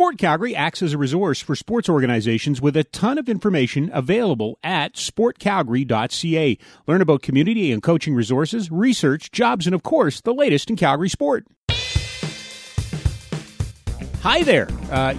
Sport Calgary acts as a resource for sports organizations with a ton of information available at sportcalgary.ca. Learn about community and coaching resources, research, jobs, and of course, the latest in Calgary sport. Hi there.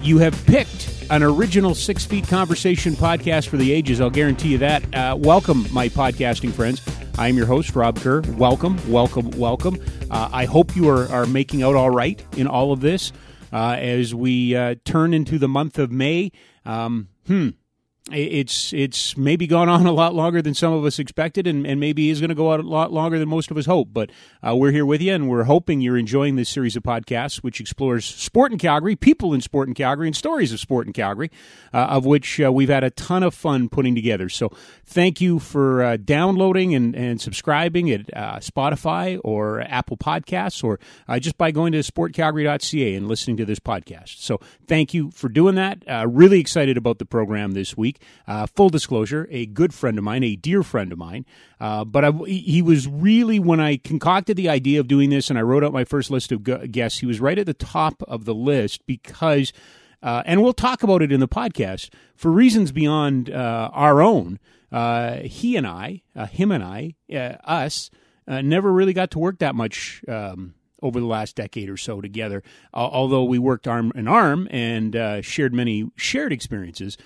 You have picked an original 6 Feet Conversation podcast for the ages. I'll guarantee you that. Welcome, my podcasting friends. I am your host, Rob Kerr. Welcome, welcome, welcome. I hope you are making out all right in all of this as we turn into the month of May. It's maybe gone on a lot longer than some of us expected, and maybe is going to go out a lot longer than most of us hope. But we're here with you, and we're hoping you're enjoying this series of podcasts, which explores sport in Calgary, people in sport in Calgary, and stories of sport in Calgary, of which we've had a ton of fun putting together. So thank you for downloading and subscribing at Spotify or Apple Podcasts, or just by going to sportcalgary.ca and listening to this podcast. So thank you for doing that. Really excited about the program this week. Full disclosure, a good friend of mine, a dear friend of mine, but he was really, when I concocted the idea of doing this and I wrote out my first list of guests, he was right at the top of the list because, and we'll talk about it in the podcast, for reasons beyond our own, him and I, us, never really got to work that much over the last decade or so together, although we worked arm in arm and shared many shared experiences.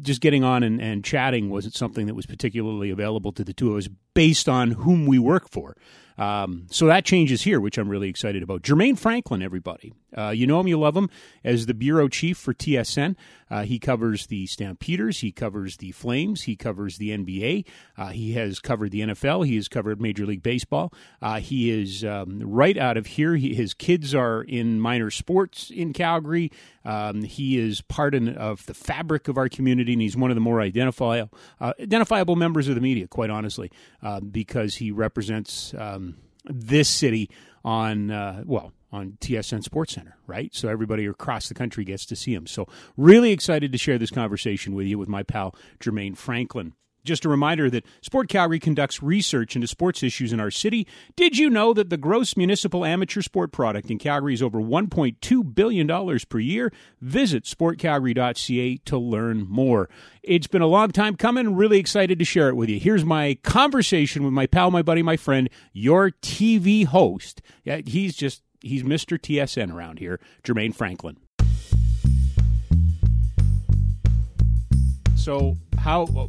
Just getting on and chatting wasn't something that was particularly available to the two of us based on whom we work for. So that changes here, which I'm really excited about. Jermaine Franklin, everybody. You know him, you love him, as the bureau chief for TSN. He covers the Stampeders. He covers the Flames. He covers the NBA. He has covered the NFL. He has covered Major League Baseball. He is right out of here. His kids are in minor sports in Calgary. He is part of the fabric of our community, and he's one of the more identifiable members of the media, quite honestly, because he represents this city on TSN Sports Center, right? So everybody across the country gets to see him. So really excited to share this conversation with you with my pal Jermaine Franklin. Just a reminder that Sport Calgary conducts research into sports issues in our city. Did you know that the gross municipal amateur sport product in Calgary is over $1.2 billion per year? Visit sportcalgary.ca to learn more. It's been a long time coming. Really excited to share it with you. Here's my conversation with my pal, my buddy, my friend, your TV host. He's Mr. TSN around here, Jermaine Franklin. So how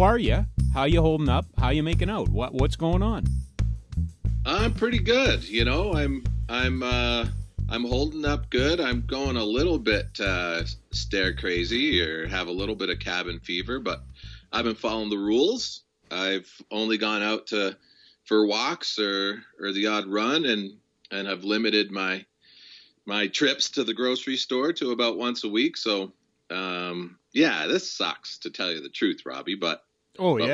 are you? How you holding up? How you making out? What's going on? I'm pretty good, you know. I'm holding up good. I'm going a little bit stir crazy or have a little bit of cabin fever, but I've been following the rules. I've only gone out for walks or the odd run, and have limited my trips to the grocery store to about once a week. So yeah, this sucks to tell you the truth, Robbie, but following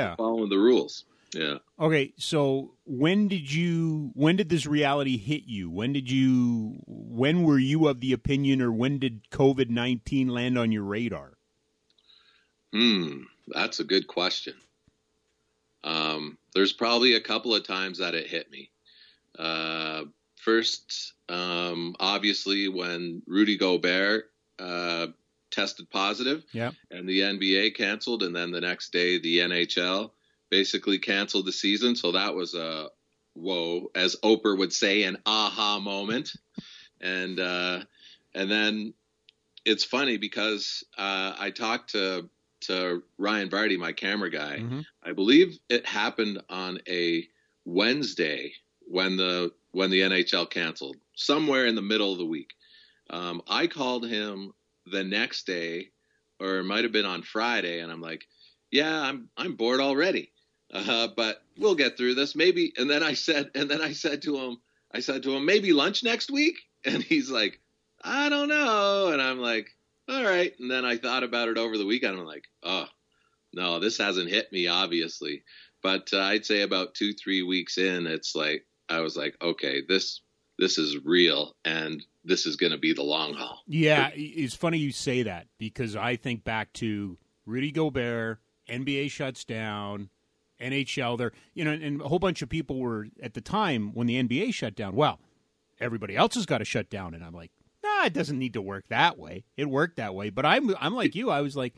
the rules. Yeah. Okay. So when did this reality hit you? When were you of the opinion, or when did COVID-19 land on your radar? That's a good question. There's probably a couple of times that it hit me. First, obviously when Rudy Gobert, tested positive, and the NBA canceled, and then the next day the NHL basically canceled the season. So that was a whoa, as Oprah would say, an aha moment. And then it's funny because I talked to Ryan Vardy, my camera guy. Mm-hmm. I believe it happened on a Wednesday when the NHL canceled, somewhere in the middle of the week. I called him the next day, or it might have been on Friday, and I'm like, yeah, I'm bored already, but we'll get through this maybe. And then I said to him, maybe lunch next week. And he's like, I don't know. And I'm like, all right. And then I thought about it over the weekend. I'm like, oh no, this hasn't hit me obviously, but I'd say about 2-3 weeks in, it's like, I was like, okay, this is real. And this is going to be the long haul. Yeah, it's funny you say that, because I think back to Rudy Gobert, NBA shuts down, NHL there, you know, and a whole bunch of people were at the time when the NBA shut down, well, everybody else has got to shut down. And I'm like, it doesn't need to work that way. It worked that way. But I'm like you. I was like,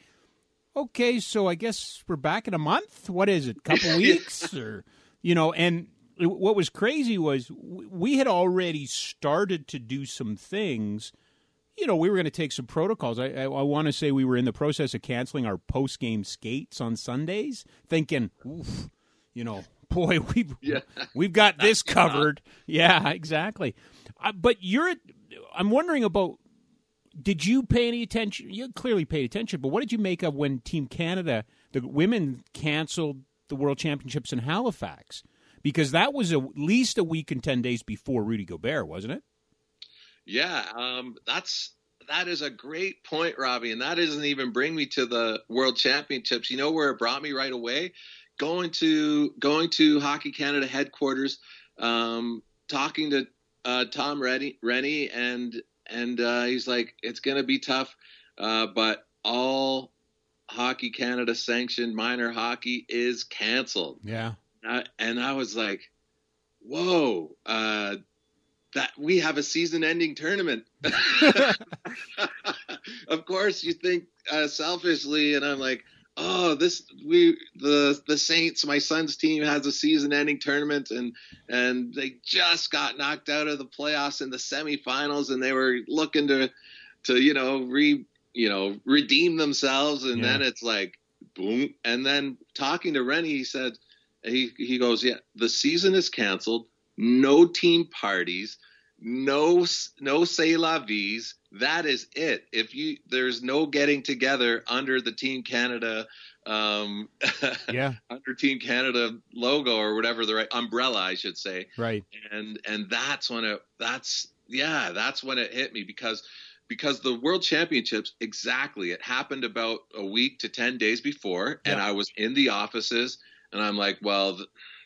okay, so I guess we're back in a month? What is it, couple weeks? Or, you know, and what was crazy was we had already started to do some things. You know, we were going to take some protocols. I want to say we were in the process of canceling our post-game skates on Sundays, thinking, oof, you know, boy, we've got this covered. Yeah, exactly. But I'm wondering about, did you pay any attention? You clearly paid attention, but what did you make of when Team Canada, the women, canceled the World Championships in Halifax? Because that was at least a week and 10 days before Rudy Gobert, wasn't it? Yeah, that is a great point, Robbie, and that doesn't even bring me to the World Championships. You know where it brought me right away? Going to Hockey Canada headquarters, talking to Tom Rennie, and he's like, it's going to be tough, but all Hockey Canada sanctioned minor hockey is canceled. Yeah. And I was like, whoa, that we have a season-ending tournament. Of course, you think selfishly, and I'm like, oh, the Saints, my son's team, has a season-ending tournament, and they just got knocked out of the playoffs in the semifinals, and they were looking to redeem themselves, and then it's like boom. And then talking to Rennie, he said, he goes, yeah, the season is canceled. No team parties, no c'est la vies. That is it. There's no getting together under the Team Canada, under Team Canada logo or whatever the right umbrella, I should say. Right. And that's when it hit me because the World Championships, exactly, it happened about a week to 10 days before, and I was in the offices, and I'm like, well,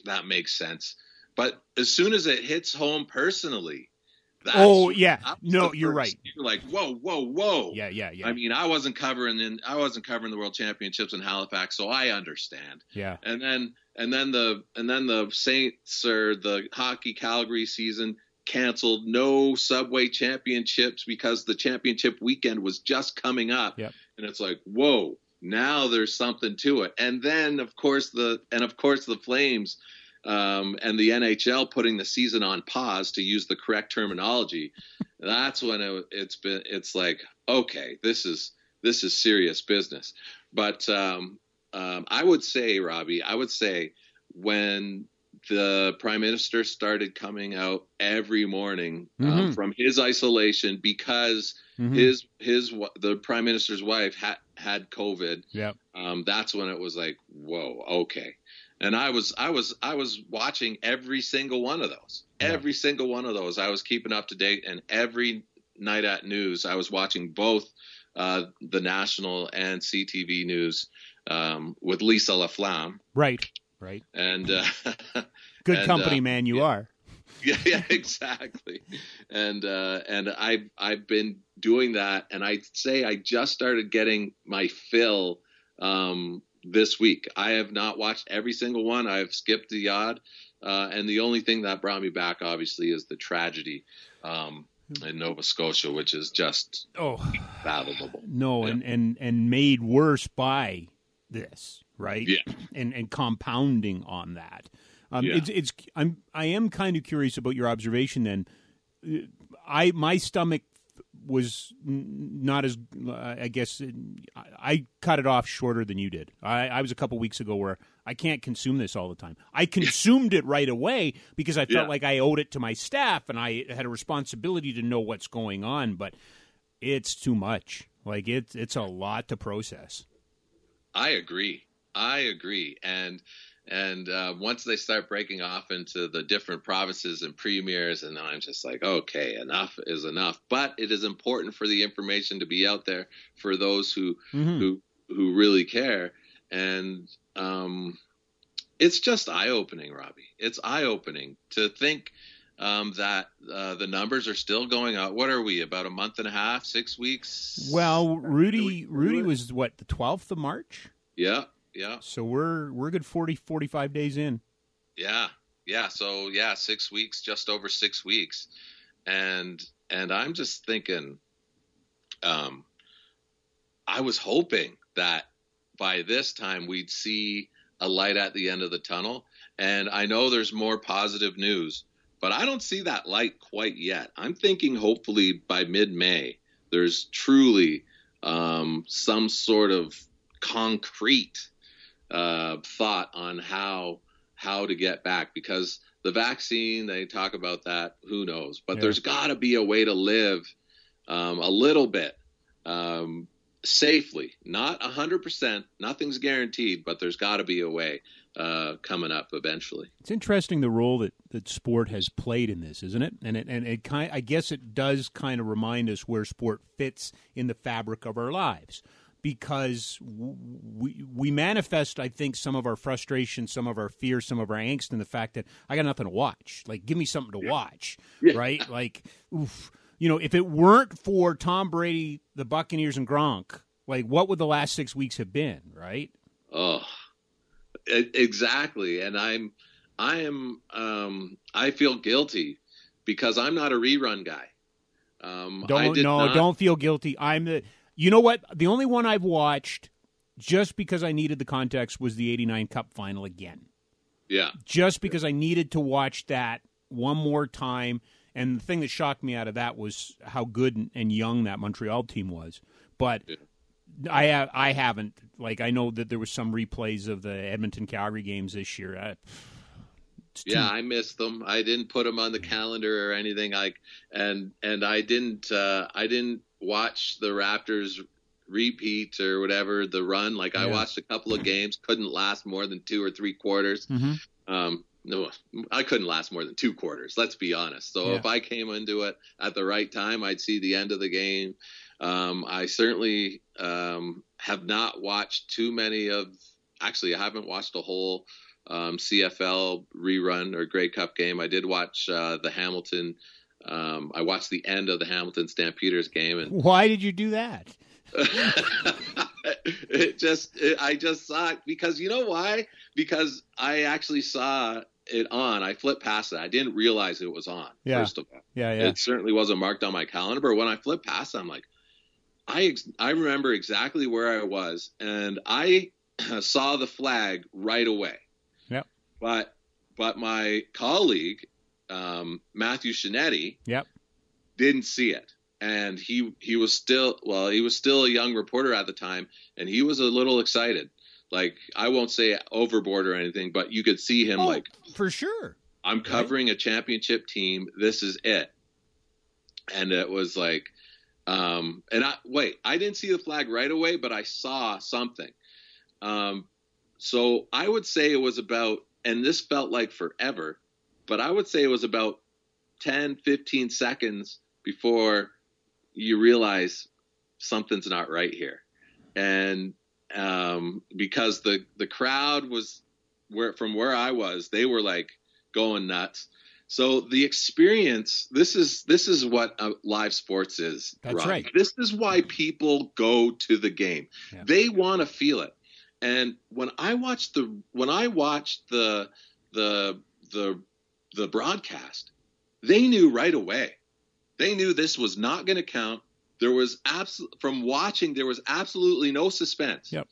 that makes sense. But as soon as it hits home personally, you're right. You're like, whoa. Yeah. I mean, I wasn't covering the World Championships in Halifax, so I understand. Yeah. And then the Saints, or the Hockey Calgary season, canceled. No Subway Championships because the championship weekend was just coming up. Yep. And it's like, whoa, now there's something to it. And then of course the Flames, and the NHL putting the season on pause, to use the correct terminology. That's when it's like, okay, this is serious business. But I would say, Robbie, when the Prime Minister started coming out every morning from his isolation, because the Prime Minister's wife had COVID. Yep. That's when it was like, whoa, okay. And I was watching every single one of those. Every single one of those, I was keeping up to date, and every night at news, I was watching both the national and CTV news with Lisa Laflamme. Right. And good company, man, you are. Yeah, exactly. And I've been doing that, and I'd say I just started getting my fill. This week, I have not watched every single one. I've skipped the odd, and the only thing that brought me back, obviously, is the tragedy in Nova Scotia, which is just unfathomable. No, yeah. and made worse by this, right? Yeah, and compounding on that. I am kind of curious about your observation. Then, my stomach was not as, I guess, I cut it off shorter than you did. I was a couple weeks ago where I can't consume this all the time. I consumed it right away because I felt like I owed it to my staff, and I had a responsibility to know what's going on, but it's too much. Like, it's a lot to process. I agree. And once they start breaking off into the different provinces and premiers, and I'm just like, okay, enough is enough. But it is important for the information to be out there for those who really care. And it's just eye-opening, Robbie. It's eye-opening to think that the numbers are still going up. What are we, about a month and a half, 6 weeks? Well, Rudy was, what, the 12th of March? Yeah. Yeah. So we're good 40, 45 days in. Yeah. Yeah. So 6 weeks, just over 6 weeks. And I'm just thinking, I was hoping that by this time we'd see a light at the end of the tunnel. And I know there's more positive news, but I don't see that light quite yet. I'm thinking hopefully by mid-May, there's truly some sort of concrete thought on how to get back, because the vaccine, they talk about that, who knows, but there's got to be a way to live a little bit safely. Not 100%, nothing's guaranteed, but there's got to be a way coming up eventually. It's interesting the role that sport has played in this, isn't it? And it kind, I guess it does kind of remind us where sport fits in the fabric of our lives. Because we manifest, I think, some of our frustration, some of our fear, some of our angst in the fact that I got nothing to watch. Like, give me something to watch, right? Like, oof. You know, if it weren't for Tom Brady, the Buccaneers, and Gronk, like, what would the last 6 weeks have been, right? Oh, exactly. And I feel guilty because I'm not a rerun guy. Don't feel guilty. You know what? The only one I've watched, just because I needed the context, was the 89 Cup final again. Yeah. Just because I needed to watch that one more time. And the thing that shocked me out of that was how good and young that Montreal team was. But I haven't. Like, I know that there was some replays of the Edmonton-Calgary games this year. I missed them. I didn't put them on the calendar or anything. And I didn't. Watch the Raptors repeat or whatever, the run. I watched a couple of games, couldn't last more than two or three quarters. Mm-hmm. No, I couldn't last more than two quarters, let's be honest. So if I came into it at the right time, I'd see the end of the game. I certainly have not watched too many of – actually, I haven't watched a whole CFL rerun or Grey Cup game. I did watch the Hamilton – I watched the end of the Hamilton Stampeders game. And why did you do that? I just saw it because, you know why? Because I actually saw it on. I flipped past it. I didn't realize it was on, first of all. Yeah. It certainly wasn't marked on my calendar. But when I flipped past it, I'm like, I remember exactly where I was. And I saw the flag right away. Yep. But my colleague, Matthew Scianitti didn't see it. And he was still a young reporter at the time, and he was a little excited. Like, I won't say overboard or anything, but you could see him for sure. I'm covering a championship team. This is it. And it was like, I didn't see the flag right away, but I saw something. So I would say it was about, and this felt like forever, but I would say it was about 10, 15 seconds before you realize something's not right here. And because the crowd was from where I was, they were like going nuts. So the experience, this is what live sports is. That's Ron. Right. This is why people go to the game. Yeah. They want to feel it. And when I watched the broadcast, they knew right away. They knew this was not going to count. There was absolutely no suspense. Yep.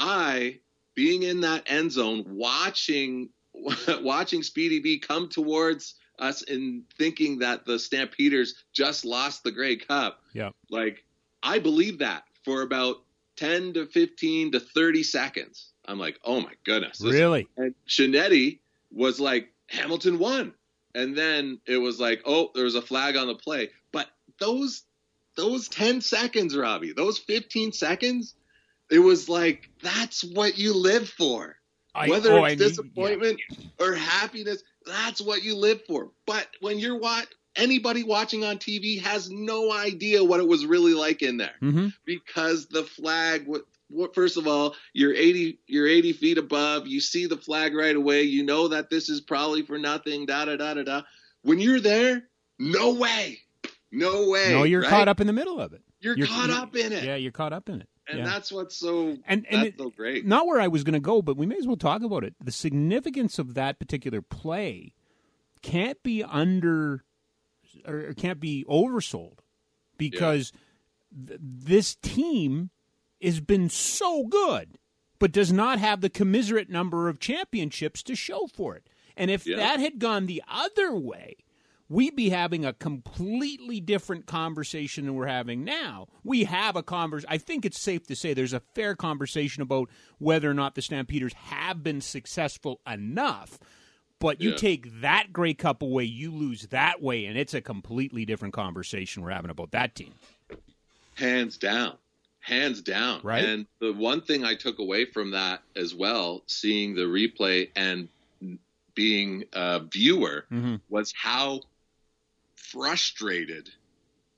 I, being in that end zone, watching Speedy B come towards us and thinking that the Stampeders just lost the Grey Cup. Yep. Like, I believed that for about 10 to 15 to 30 seconds. I'm like, oh my goodness. Really? And Scianitti was like, Hamilton won. And then it was like, oh, there was a flag on the play. But those 10 seconds, Robbie, those 15 seconds, it was like, that's what you live for. Whether it's disappointment or happiness, that's what you live for. But when you're anybody watching on TV has no idea what it was really like in there. Mm-hmm. Because the flag first of all, you're 80 feet above. You see the flag right away. You know that this is probably for nothing. Da da da da da. When you're there, no way. No, you're caught up in the middle of it. You're caught up in it. Yeah, you're caught up in it. And that's what's so great. Not where I was going to go, but we may as well talk about it. The significance of that particular play can't be oversold, because this team has been so good, but does not have the commiserate number of championships to show for it. And if that had gone the other way, we'd be having a completely different conversation than we're having now. We have a conversation. I think it's safe to say there's a fair conversation about whether or not the Stampeders have been successful enough. But you take that Grey Cup away, you lose that way, and it's a completely different conversation we're having about that team. Hands down. Hands down. Right? And the one thing I took away from that as well, seeing the replay and being a viewer, was how frustrated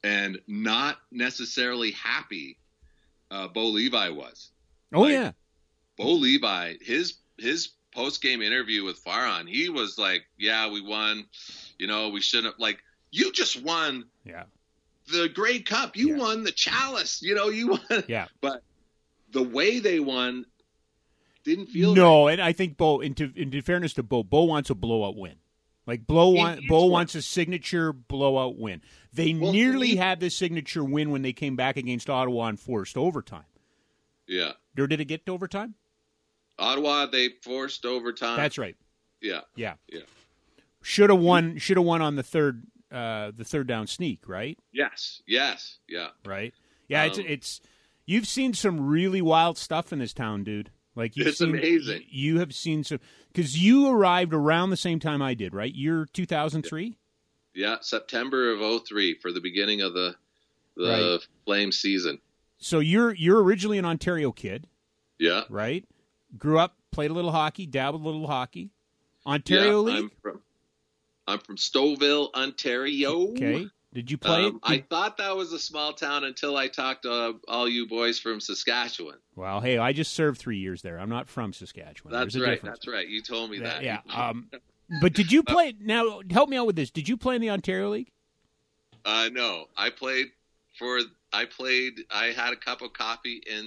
and not necessarily happy Bo Levi was. Oh, like, yeah. Bo Levi, his post-game interview with Farhan, he was like, yeah, we won. You know, we shouldn't have. Like, you just won the Grey Cup. You won the Chalice. You know, you won. Yeah. But the way they won didn't feel right. And I think Bo, in fairness to Bo, Bo wants a blowout win. Like, Bo wants a signature blowout win. They nearly had this signature win when they came back against Ottawa and forced overtime. Yeah. Or did it get to overtime? Ottawa, they forced overtime. That's right. Yeah. Yeah. Yeah. Should have won on the third down sneak, right? Yes. Yes. Yeah. Right. Yeah, it's you've seen some really wild stuff in this town, dude. Like amazing. You have seen some, because you arrived around the same time I did, right? Year 2003? Yeah, September of 2003 for the beginning of the Flame season. So you're originally an Ontario kid. Yeah. Right? Grew up, played a little hockey, dabbled a little hockey. Ontario League? I'm from Stouffville, Ontario. Okay. Did you play? I thought that was a small town until I talked to all you boys from Saskatchewan. Well, hey, I just served 3 years there. I'm not from Saskatchewan. That's right. Difference. That's right. You told me that. Yeah. But did you play? Now, help me out with this. Did you play in the Ontario League? No, I had a cup of coffee in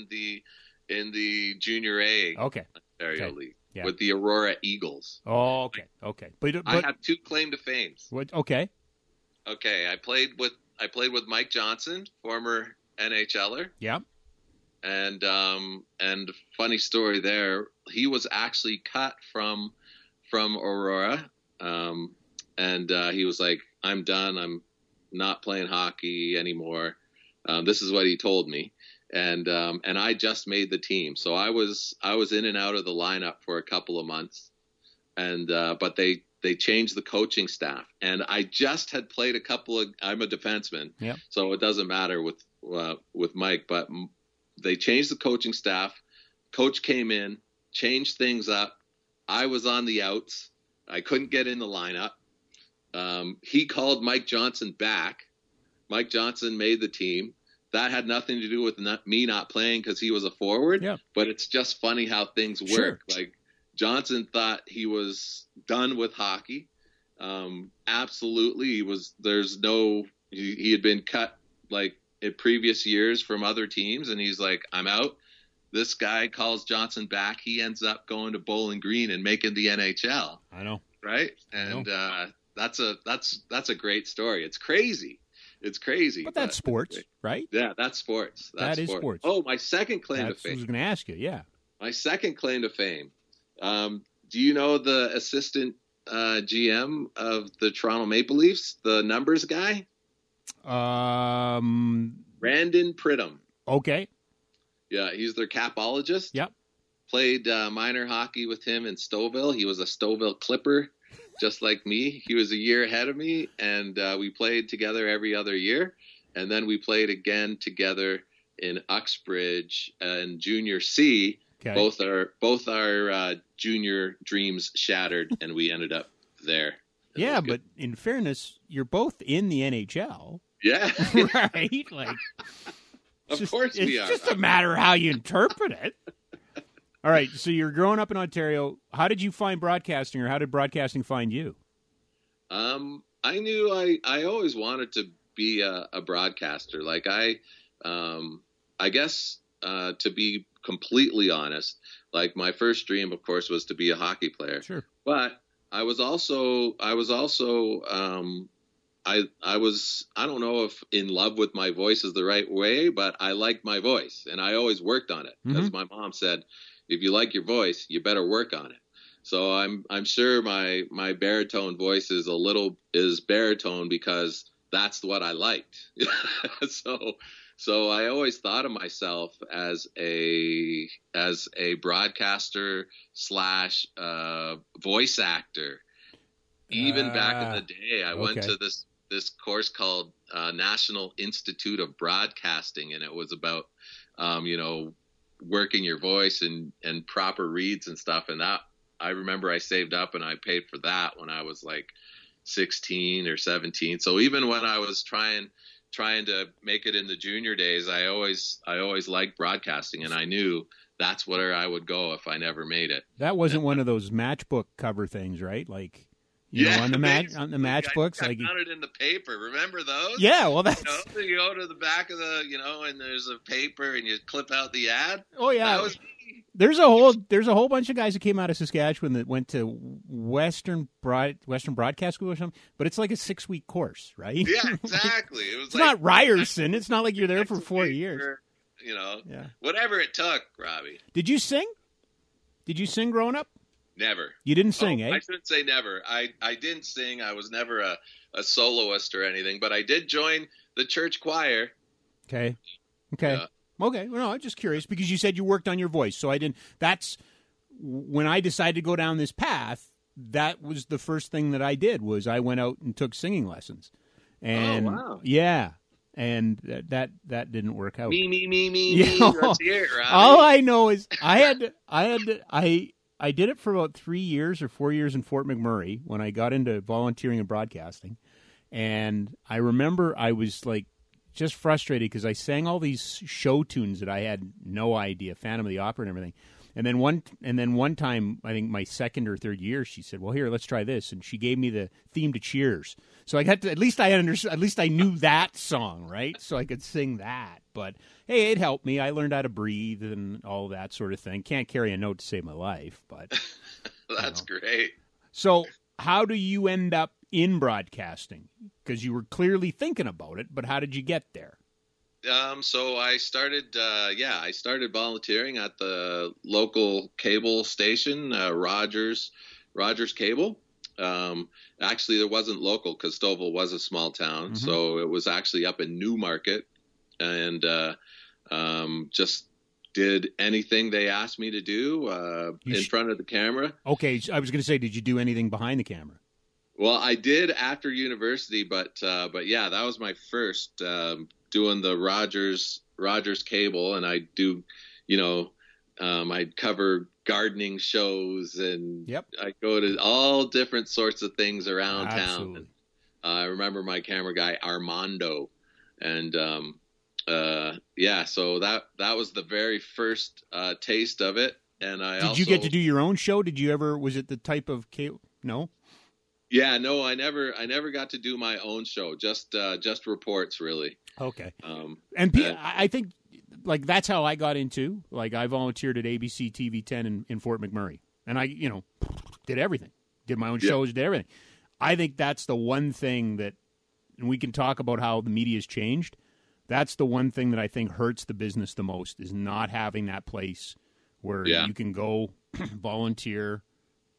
the Junior A. Okay. Ontario League. Yeah. With the Aurora Eagles. Oh, okay. Okay. But I have two claim to fames. What? Okay. Okay, I played with Mike Johnson, former NHLer. Yeah, and funny story there. He was actually cut from Aurora, and he was like, "I'm done. I'm not playing hockey anymore." This is what he told me, and I just made the team, so I was in and out of the lineup for a couple of months, but they. They changed the coaching staff, and I just had played a couple of. I'm a defenseman, so it doesn't matter with Mike. But they changed the coaching staff. Coach came in, changed things up. I was on the outs. I couldn't get in the lineup. He called Mike Johnson back. Mike Johnson made the team. That had nothing to do with me not playing because he was a forward. Yeah. But it's just funny how things work. Sure. Like. Johnson thought he was done with hockey. Absolutely. He had been cut like in previous years from other teams. And he's like, I'm out. This guy calls Johnson back. He ends up going to Bowling Green and making the NHL. I know. Right. And, that's a great story. It's crazy. It's crazy. But that's sports, right? Yeah. That's sports. That is sports. Oh, my second claim to fame. I was going to ask you. Yeah. My second claim to fame. Do you know the assistant GM of the Toronto Maple Leafs, the numbers guy? Brandon Pridham. Okay. Yeah, he's their capologist. Yep. Played minor hockey with him in Stouffville. He was a Stouffville Clipper, just like me. He was a year ahead of me, and we played together every other year. And then we played again together in Uxbridge and Junior C. Okay. Both our junior dreams shattered, and we ended up there. Yeah, but in fairness, you're both in the NHL. Yeah, right. Like, of course we are. It's just a matter of how you interpret it. All right. So you're growing up in Ontario. How did you find broadcasting, or how did broadcasting find you? I knew I always wanted to be a broadcaster. Like I guess to be. Completely honest, like my first dream, of course, was to be a hockey player. Sure. But I was also I don't know if in love with my voice is the right way, but I liked my voice and I always worked on it. Mm-hmm. As my mom said, if you like your voice, you better work on it. So I'm sure my baritone voice is baritone because that's what I liked. So I always thought of myself as a broadcaster / voice actor. Even back in the day, I went to this course called National Institute of Broadcasting, and it was about working your voice and proper reads and stuff. And that I remember I saved up and I paid for that when I was like 16 or 17. So even when I was trying to make it in the junior days, I always liked broadcasting, and I knew that's where I would go if I never made it. That wasn't one of those matchbook cover things, right? Like. On the matchbooks. I found it in the paper. Remember those? Yeah, well, that's... You go to the back of the, and there's a paper and you clip out the ad. Oh, yeah. There's a whole bunch of guys who came out of Saskatchewan that went to Western Broadcast School or something, but it's like a 6-week course, right? Yeah, exactly. It was it's not Ryerson. It's not like you're there for 4 years. Whatever it took, Robbie. Did you sing? Growing up? Never. You didn't sing, I shouldn't say never. I didn't sing. I was never a soloist or anything, but I did join the church choir. Okay. Yeah. Okay. Well, no, I'm just curious because you said you worked on your voice, so I didn't. That's when I decided to go down this path. That was the first thing that I did was I went out and took singing lessons. And, wow. Yeah. And that didn't work out. Me. That's it, right? All I know is I did it for about 3 years or 4 years in Fort McMurray when I got into volunteering and broadcasting. And I remember I was like just frustrated because I sang all these show tunes that I had no idea, Phantom of the Opera and everything. And then one time, I think my second or third year, she said, "Well, here, let's try this," and she gave me the theme to Cheers. So I got to, at least I knew that song, right? So I could sing that. But hey, it helped me. I learned how to breathe and all that sort of thing. Can't carry a note to save my life, but that's great. So how do you end up in broadcasting? Because you were clearly thinking about it, but how did you get there? So I started, volunteering at the local cable station, Rogers Cable. Actually, there wasn't local because Stouffville was a small town. Mm-hmm. So it was actually up in Newmarket and just did anything they asked me to do in front of the camera. Okay. I was going to say, did you do anything behind the camera? Well, I did after university, but yeah, that was my first, doing the Rogers Cable, and I do, I'd cover gardening shows, and yep. I go to all different sorts of things around town. And, I remember my camera guy Armando, and so that was the very first taste of it. And I did you get to do your own show? Did you ever? Was it the type of cable? No. Yeah, no, I never got to do my own show. Just reports, really. Okay. And I think like that's how I got into. Like I volunteered at ABC TV 10 in Fort McMurray, and I did everything, did my own shows, did everything. I think that's the one thing that, and we can talk about how the media's changed. That's the one thing that I think hurts the business the most is not having that place where you can go volunteer.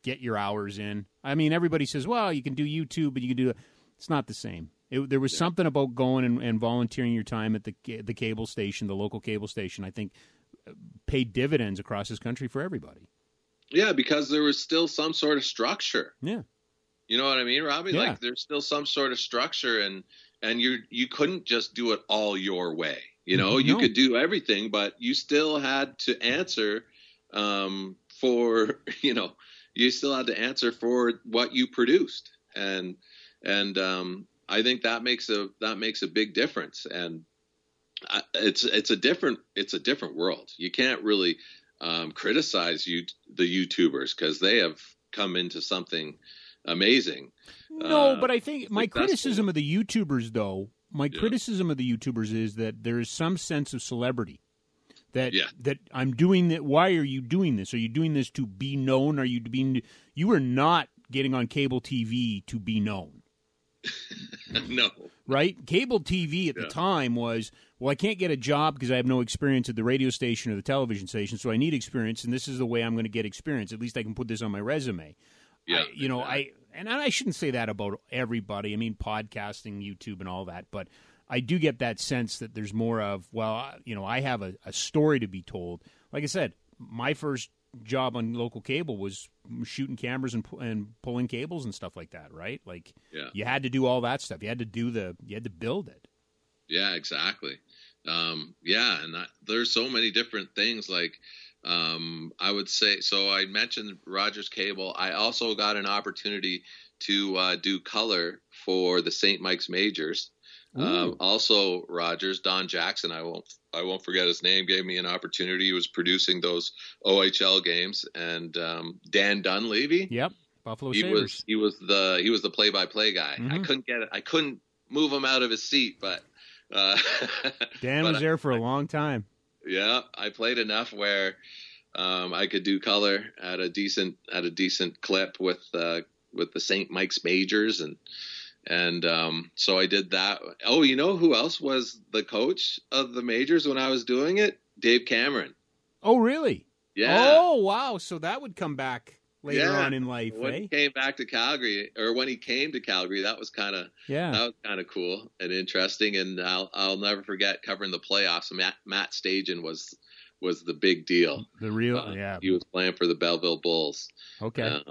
Get your hours in. I mean, everybody says, well, you can do YouTube, but you can do it. It's not the same. There was something about going and volunteering your time at the cable station, the local cable station, I think paid dividends across this country for everybody. Yeah, because there was still some sort of structure. Yeah. You know what I mean, Robbie? Yeah. Like there's still some sort of structure and you couldn't just do it all your way. You could do everything, but you still had to answer you still had to answer for what you produced, and I think that makes a big difference. And it's a different world. You can't really criticize the YouTubers because they have come into something amazing. No, but I think my criticism of the YouTubers, though, is that there is some sense of celebrity. That I'm doing that. Why are you doing this? Are you doing this to be known? You are not getting on cable TV to be known. No. Right? Cable TV at the time was, well, I can't get a job because I have no experience at the radio station or the television station, so I need experience, and this is the way I'm going to get experience. At least I can put this on my resume. Yeah. And I shouldn't say that about everybody. I mean, podcasting, YouTube, and all that, but I do get that sense that there's more of, well, you know, I have a story to be told. Like I said, my first job on local cable was shooting cameras and pulling cables and stuff like that, right? Like you had to do all that stuff. You had to build it. Yeah, exactly. And there's so many different things. Like I would say, so I mentioned Rogers Cable. I also got an opportunity to do color for the St. Mike's Majors. Also Rogers, Don Jackson, I won't forget his name, gave me an opportunity. He was producing those OHL games. And Dan Dunleavy. Yep. Buffalo Sabres. He was the play-by-play guy. Mm-hmm. I couldn't move him out of his seat, but Dan was there for a long time. Yeah, I played enough where I could do color at a decent clip with the St. Mike's Majors, and so I did that. Oh, you know who else was the coach of the majors when I was doing it? Dave Cameron. Oh, really? Yeah. Oh, wow. So that would come back later on in life. When he came back to Calgary, or when he came to Calgary, that was kind of cool and interesting. And I'll never forget covering the playoffs. Matt Stajan was the big deal. The real, he was playing for the Belleville Bulls. Okay.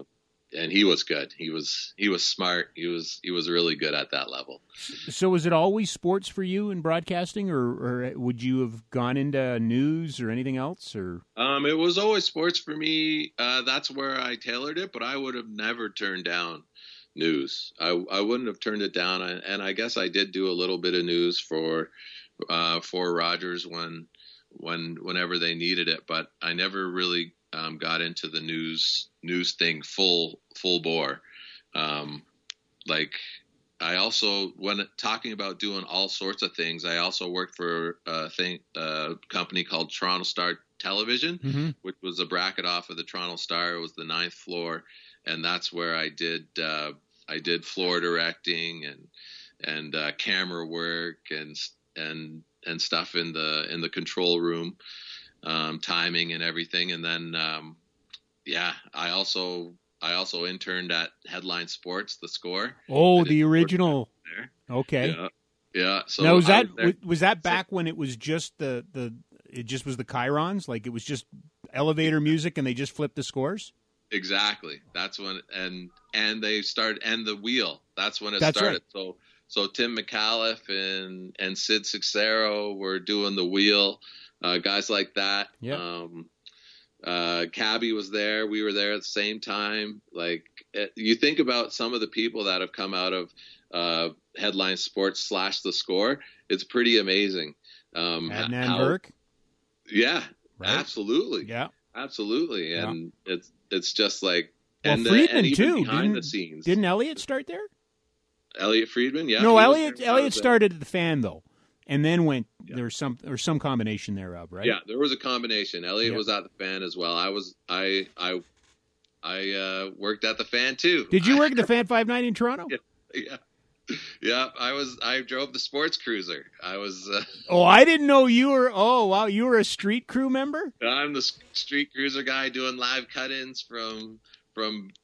And he was good. He was smart. He was really good at that level. So was it always sports for you in broadcasting, or would you have gone into news or anything else? Or it was always sports for me. That's where I tailored it, but I would have never turned down news. I wouldn't have turned it down. And I guess I did do a little bit of news for Rogers whenever they needed it, but I never really got into the news thing full bore. Like I also, when talking about doing all sorts of things, I also worked for a company called Toronto Star Television, mm-hmm. which was a bracket off of the Toronto Star. It was the 9th floor. And that's where I did floor directing and camera work and stuff in the control room, timing and everything. And then, I also interned at Headline Sports, The Score. Oh, the original. Okay. Yeah. So now, was that back when it was just it just was the chyrons, like it was just elevator music and they just flipped the scores? Exactly. That's when, and they started, and the wheel, that's when it started. Right. So Tim McAuliffe and Sid Cicero were doing the wheel, guys like that. Yeah. Cabby was there. We were there at the same time. Like you think about some of the people that have come out of Headline Sports / The Score. It's pretty amazing. Adnan Burke. Yeah, right? Absolutely. Yeah, absolutely. And it's just like, well, and Friedman and even too. Behind the scenes. Didn't Elliot start there? Elliot Friedman. Yeah. No, Elliot started at the Fan though. And then went there was some combination thereof, right? Yeah, there was a combination. Elliot was at the Fan as well. I worked at the Fan too. Did you work at the Fan 590 in Toronto? Yeah. I drove the sports cruiser. Oh, I didn't know you were. Oh, wow, you were a street crew member. I'm the street cruiser guy doing live cut-ins from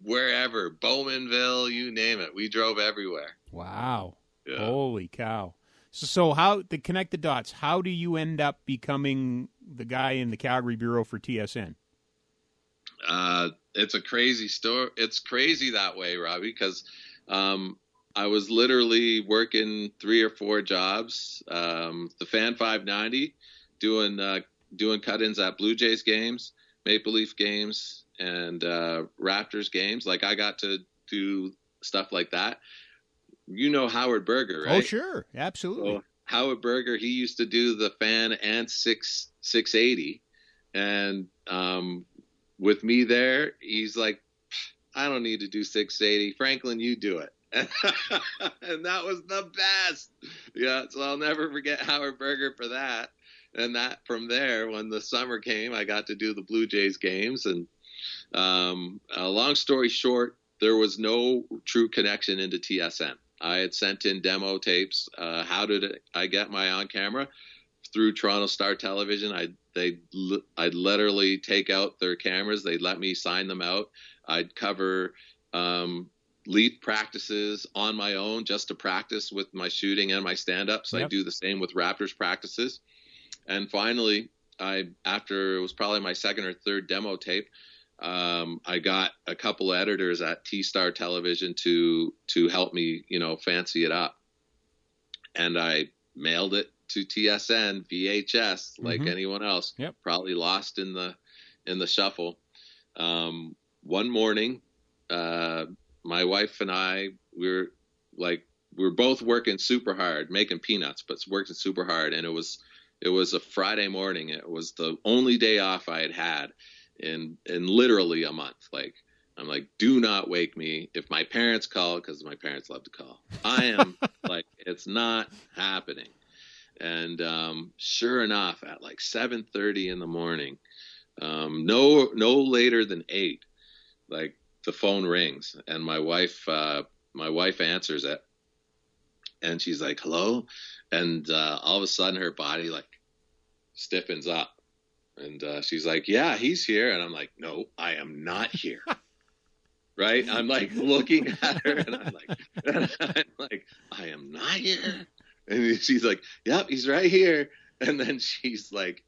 wherever, Bowmanville, you name it. We drove everywhere. Wow. Yeah. Holy cow. So how to connect the dots? How do you end up becoming the guy in the Calgary bureau for TSN? It's a crazy story. It's crazy that way, Robbie, because I was literally working 3 or 4 jobs. The Fan 590, doing cut-ins at Blue Jays games, Maple Leaf games, and Raptors games. Like I got to do stuff like that. You know Howard Berger, right? Oh, sure. Absolutely. So Howard Berger, he used to do the Fan and 680. And with me there, he's like, I don't need to do 680. Franklin, you do it. And that was the best. Yeah, so I'll never forget Howard Berger for that. And that from there, when the summer came, I got to do the Blue Jays games. And long story short, there was no true connection into TSN. I had sent in demo tapes. How did I get my on camera? Through Toronto Star Television. I'd literally take out their cameras. They'd let me sign them out. I'd cover leap practices on my own just to practice with my shooting and my stand-ups. Yep. I do the same with Raptors practices. And finally, after it was probably my second or third demo tape, I got a couple of editors at T-Star Television to help me, fancy it up. And I mailed it to TSN VHS like anyone else. Yep. Probably lost in the shuffle. One morning, my wife and I, we were both working super hard, making peanuts, but working super hard. And it was a Friday morning. It was the only day off I had had in literally a month. I'm like, do not wake me if my parents call, because my parents love to call. I am it's not happening. And sure enough, at 7:30 in the morning, no later than 8, the phone rings, and my wife answers it, and she's like, hello. And all of a sudden her body stiffens up, and she's like, yeah, he's here. And I'm like, no, I am not here. Right. I'm looking at her, and I'm like, I am not here. And she's like, yep, he's right here. And then she's like,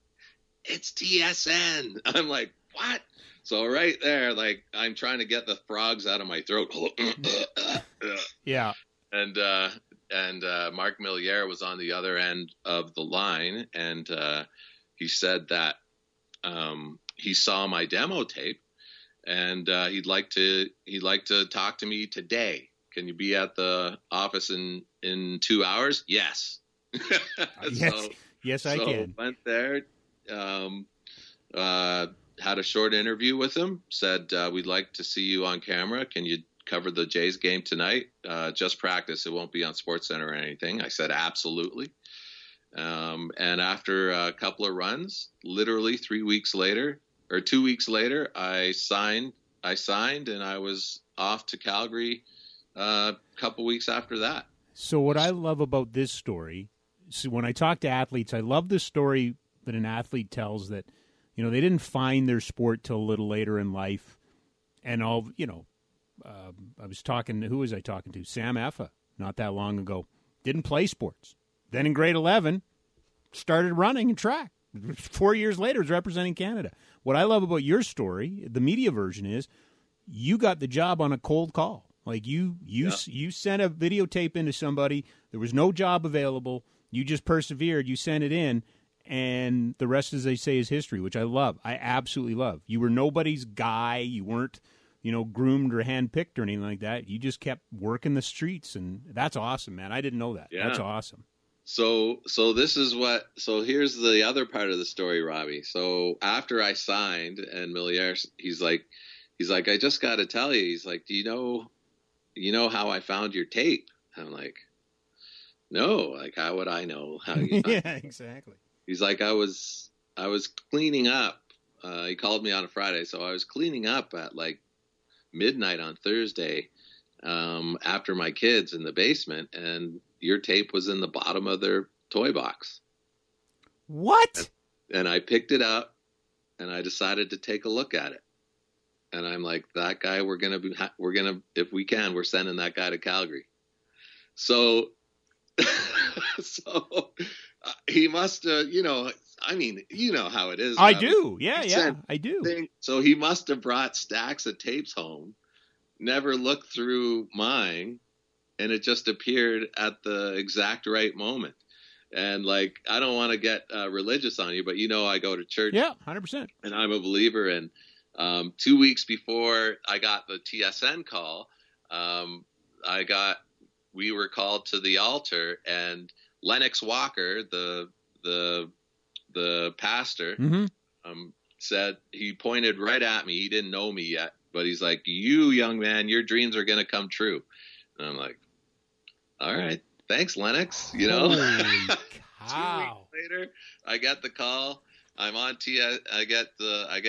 it's TSN. I'm like, what? So right there, I'm trying to get the frogs out of my throat. Yeah. And Marc Milliere was on the other end of the line. And he said that he saw my demo tape, and he'd like to talk to me today. Can you be at the office in 2 hours? Yes. Yes, I can. Went there, had a short interview with him, said, we'd like to see you on camera. Can you cover the Jays game tonight? Just practice. It won't be on SportsCenter or anything. I said, absolutely. And after a couple of runs, literally 2 weeks later, I signed and I was off to Calgary a couple weeks after that. So what I love about this story, so when I talk to athletes, I love the story that an athlete tells that, they didn't find their sport till a little later in life. And I was talking to, who was I talking to? Sam Effa, not that long ago. Didn't play sports. Then in grade 11, started running and track. 4 years later, is representing Canada. What I love about your story, the media version, is you got the job on a cold call. You sent a videotape into somebody. There was no job available. You just persevered. You sent it in, and the rest, as they say, is history, which I love. I absolutely love. You were nobody's guy. You weren't, groomed or handpicked or anything like that. You just kept working the streets, and that's awesome, man. I didn't know that. Yeah. That's awesome. So this is what. So here's the other part of the story, Robbie. So after I signed, and Milliere, he's like, I just got to tell you. He's like, do you know? You know how I found your tape? I'm like, no, how would I know how you found Yeah, exactly. He's like, I was cleaning up. He called me on a Friday, so I was cleaning up at midnight on Thursday after my kids in the basement, and your tape was in the bottom of their toy box. What? And I picked it up, and I decided to take a look at it. And I'm like, that guy, if we can, we're sending that guy to Calgary. So, he must, how it is. I do. Yeah, I do. So he must have brought stacks of tapes home, never looked through mine, and it just appeared at the exact right moment. And I don't want to get religious on you, but I go to church. Yeah, 100%. And I'm a believer, and 2 weeks before I got the TSN call, we were called to the altar, and Lennox Walker, the pastor, said, he pointed right at me. He didn't know me yet, but he's like, you young man, your dreams are going to come true. And I'm like, all right, thanks, Lennox. Wow. 2 weeks later, I got the call. I'm on TSN. I get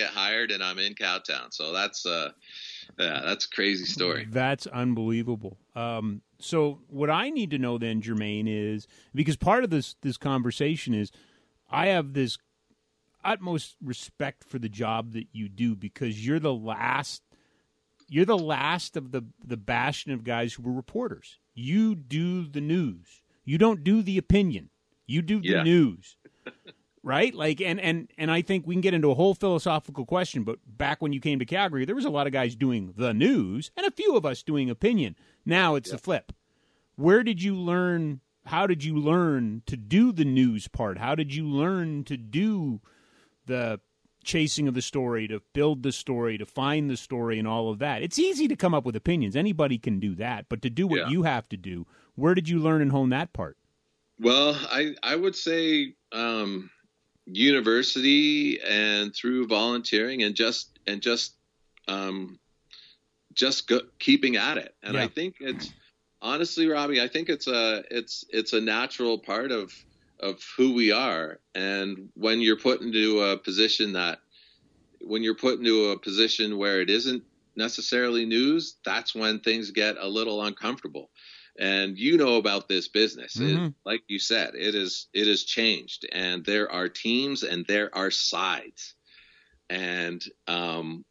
hired, and I'm in Cowtown. So that's a crazy story. That's unbelievable. So what I need to know then, Jermaine, is because part of this conversation is I have this utmost respect for the job that you do because you're the last of the bastion of guys who were reporters. You do the news. You don't do the opinion. You do the news. Right? Like, and I think we can get into a whole philosophical question, but back when you came to Calgary, there was a lot of guys doing the news and a few of us doing opinion. Now it's a flip. How did you learn to do the news part? How did you learn to do the chasing of the story, to build the story, to find the story and all of that? It's easy to come up with opinions. Anybody can do that, but to do what you have to do, where did you learn and hone that part? Well, I would say, university and through volunteering and just keeping at it. And I think it's honestly, Robbie, I think it's a natural part of who we are. And when you're put into a position where it isn't necessarily news, that's when things get a little uncomfortable. And you know about this business. Mm-hmm. Like you said, it is changed, and there are teams and there are sides. And now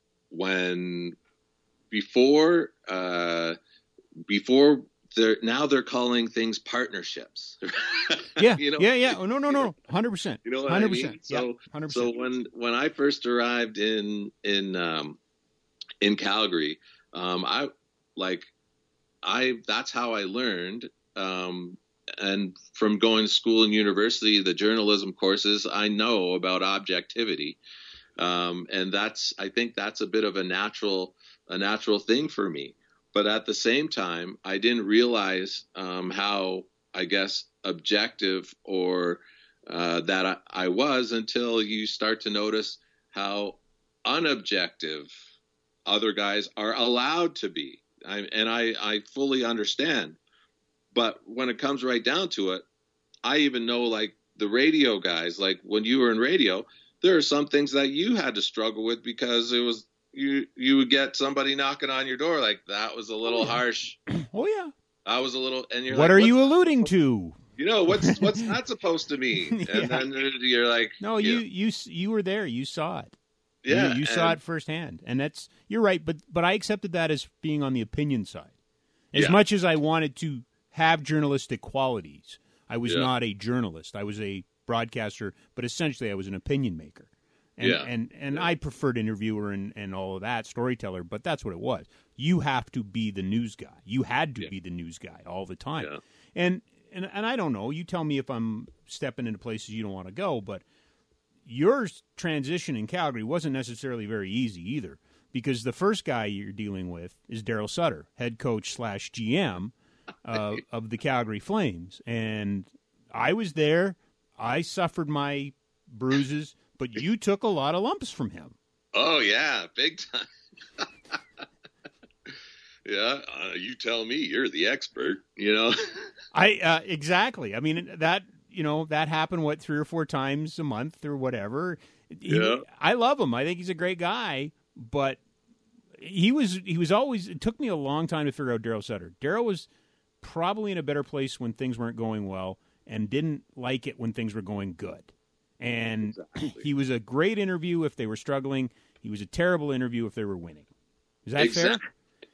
they're calling things partnerships. Yeah. You know? Yeah. Yeah. Oh, no. 100%. You know what 100%. I mean? So, yeah, 100%. So when I first arrived in Calgary, that's how I learned. And from going to school and university, the journalism courses, I know about objectivity. And I think that's a bit of a natural thing for me. But at the same time, I didn't realize how, I guess, objective or that I was until you start to notice how unobjective other guys are allowed to be. I fully understand, but when it comes right down to it, I even know, like, the radio guys, like when you were in radio, there are some things that you had to struggle with because it was, you would get somebody knocking on your door. Like, that was a little harsh. Oh yeah. And you're, what, like, are you alluding to? You know, what's that supposed to mean? And then you're like, no, you were there. You saw it. Yeah, you saw it firsthand, and that's, you're right. But I accepted that as being on the opinion side, as much as I wanted to have journalistic qualities. I was not a journalist; I was a broadcaster, but essentially I was an opinion maker, and I preferred interviewer and all of that, storyteller. But that's what it was. You have to be the news guy. You had to be the news guy all the time, and I don't know. You tell me if I'm stepping into places you don't want to go, but. Your transition in Calgary wasn't necessarily very easy either, because the first guy you're dealing with is Daryl Sutter, head coach / GM of the Calgary Flames. And I was there. I suffered my bruises, but you took a lot of lumps from him. Oh, yeah, big time. Yeah, you tell me, you're the expert, you know. Exactly. I mean, that happened, 3 or 4 times a month or whatever. I love him. I think he's a great guy, but he was always, it took me a long time to figure out Daryl Sutter. Daryl was probably in a better place when things weren't going well and didn't like it when things were going good. And he was a great interview if they were struggling. He was a terrible interview if they were winning. Is that fair?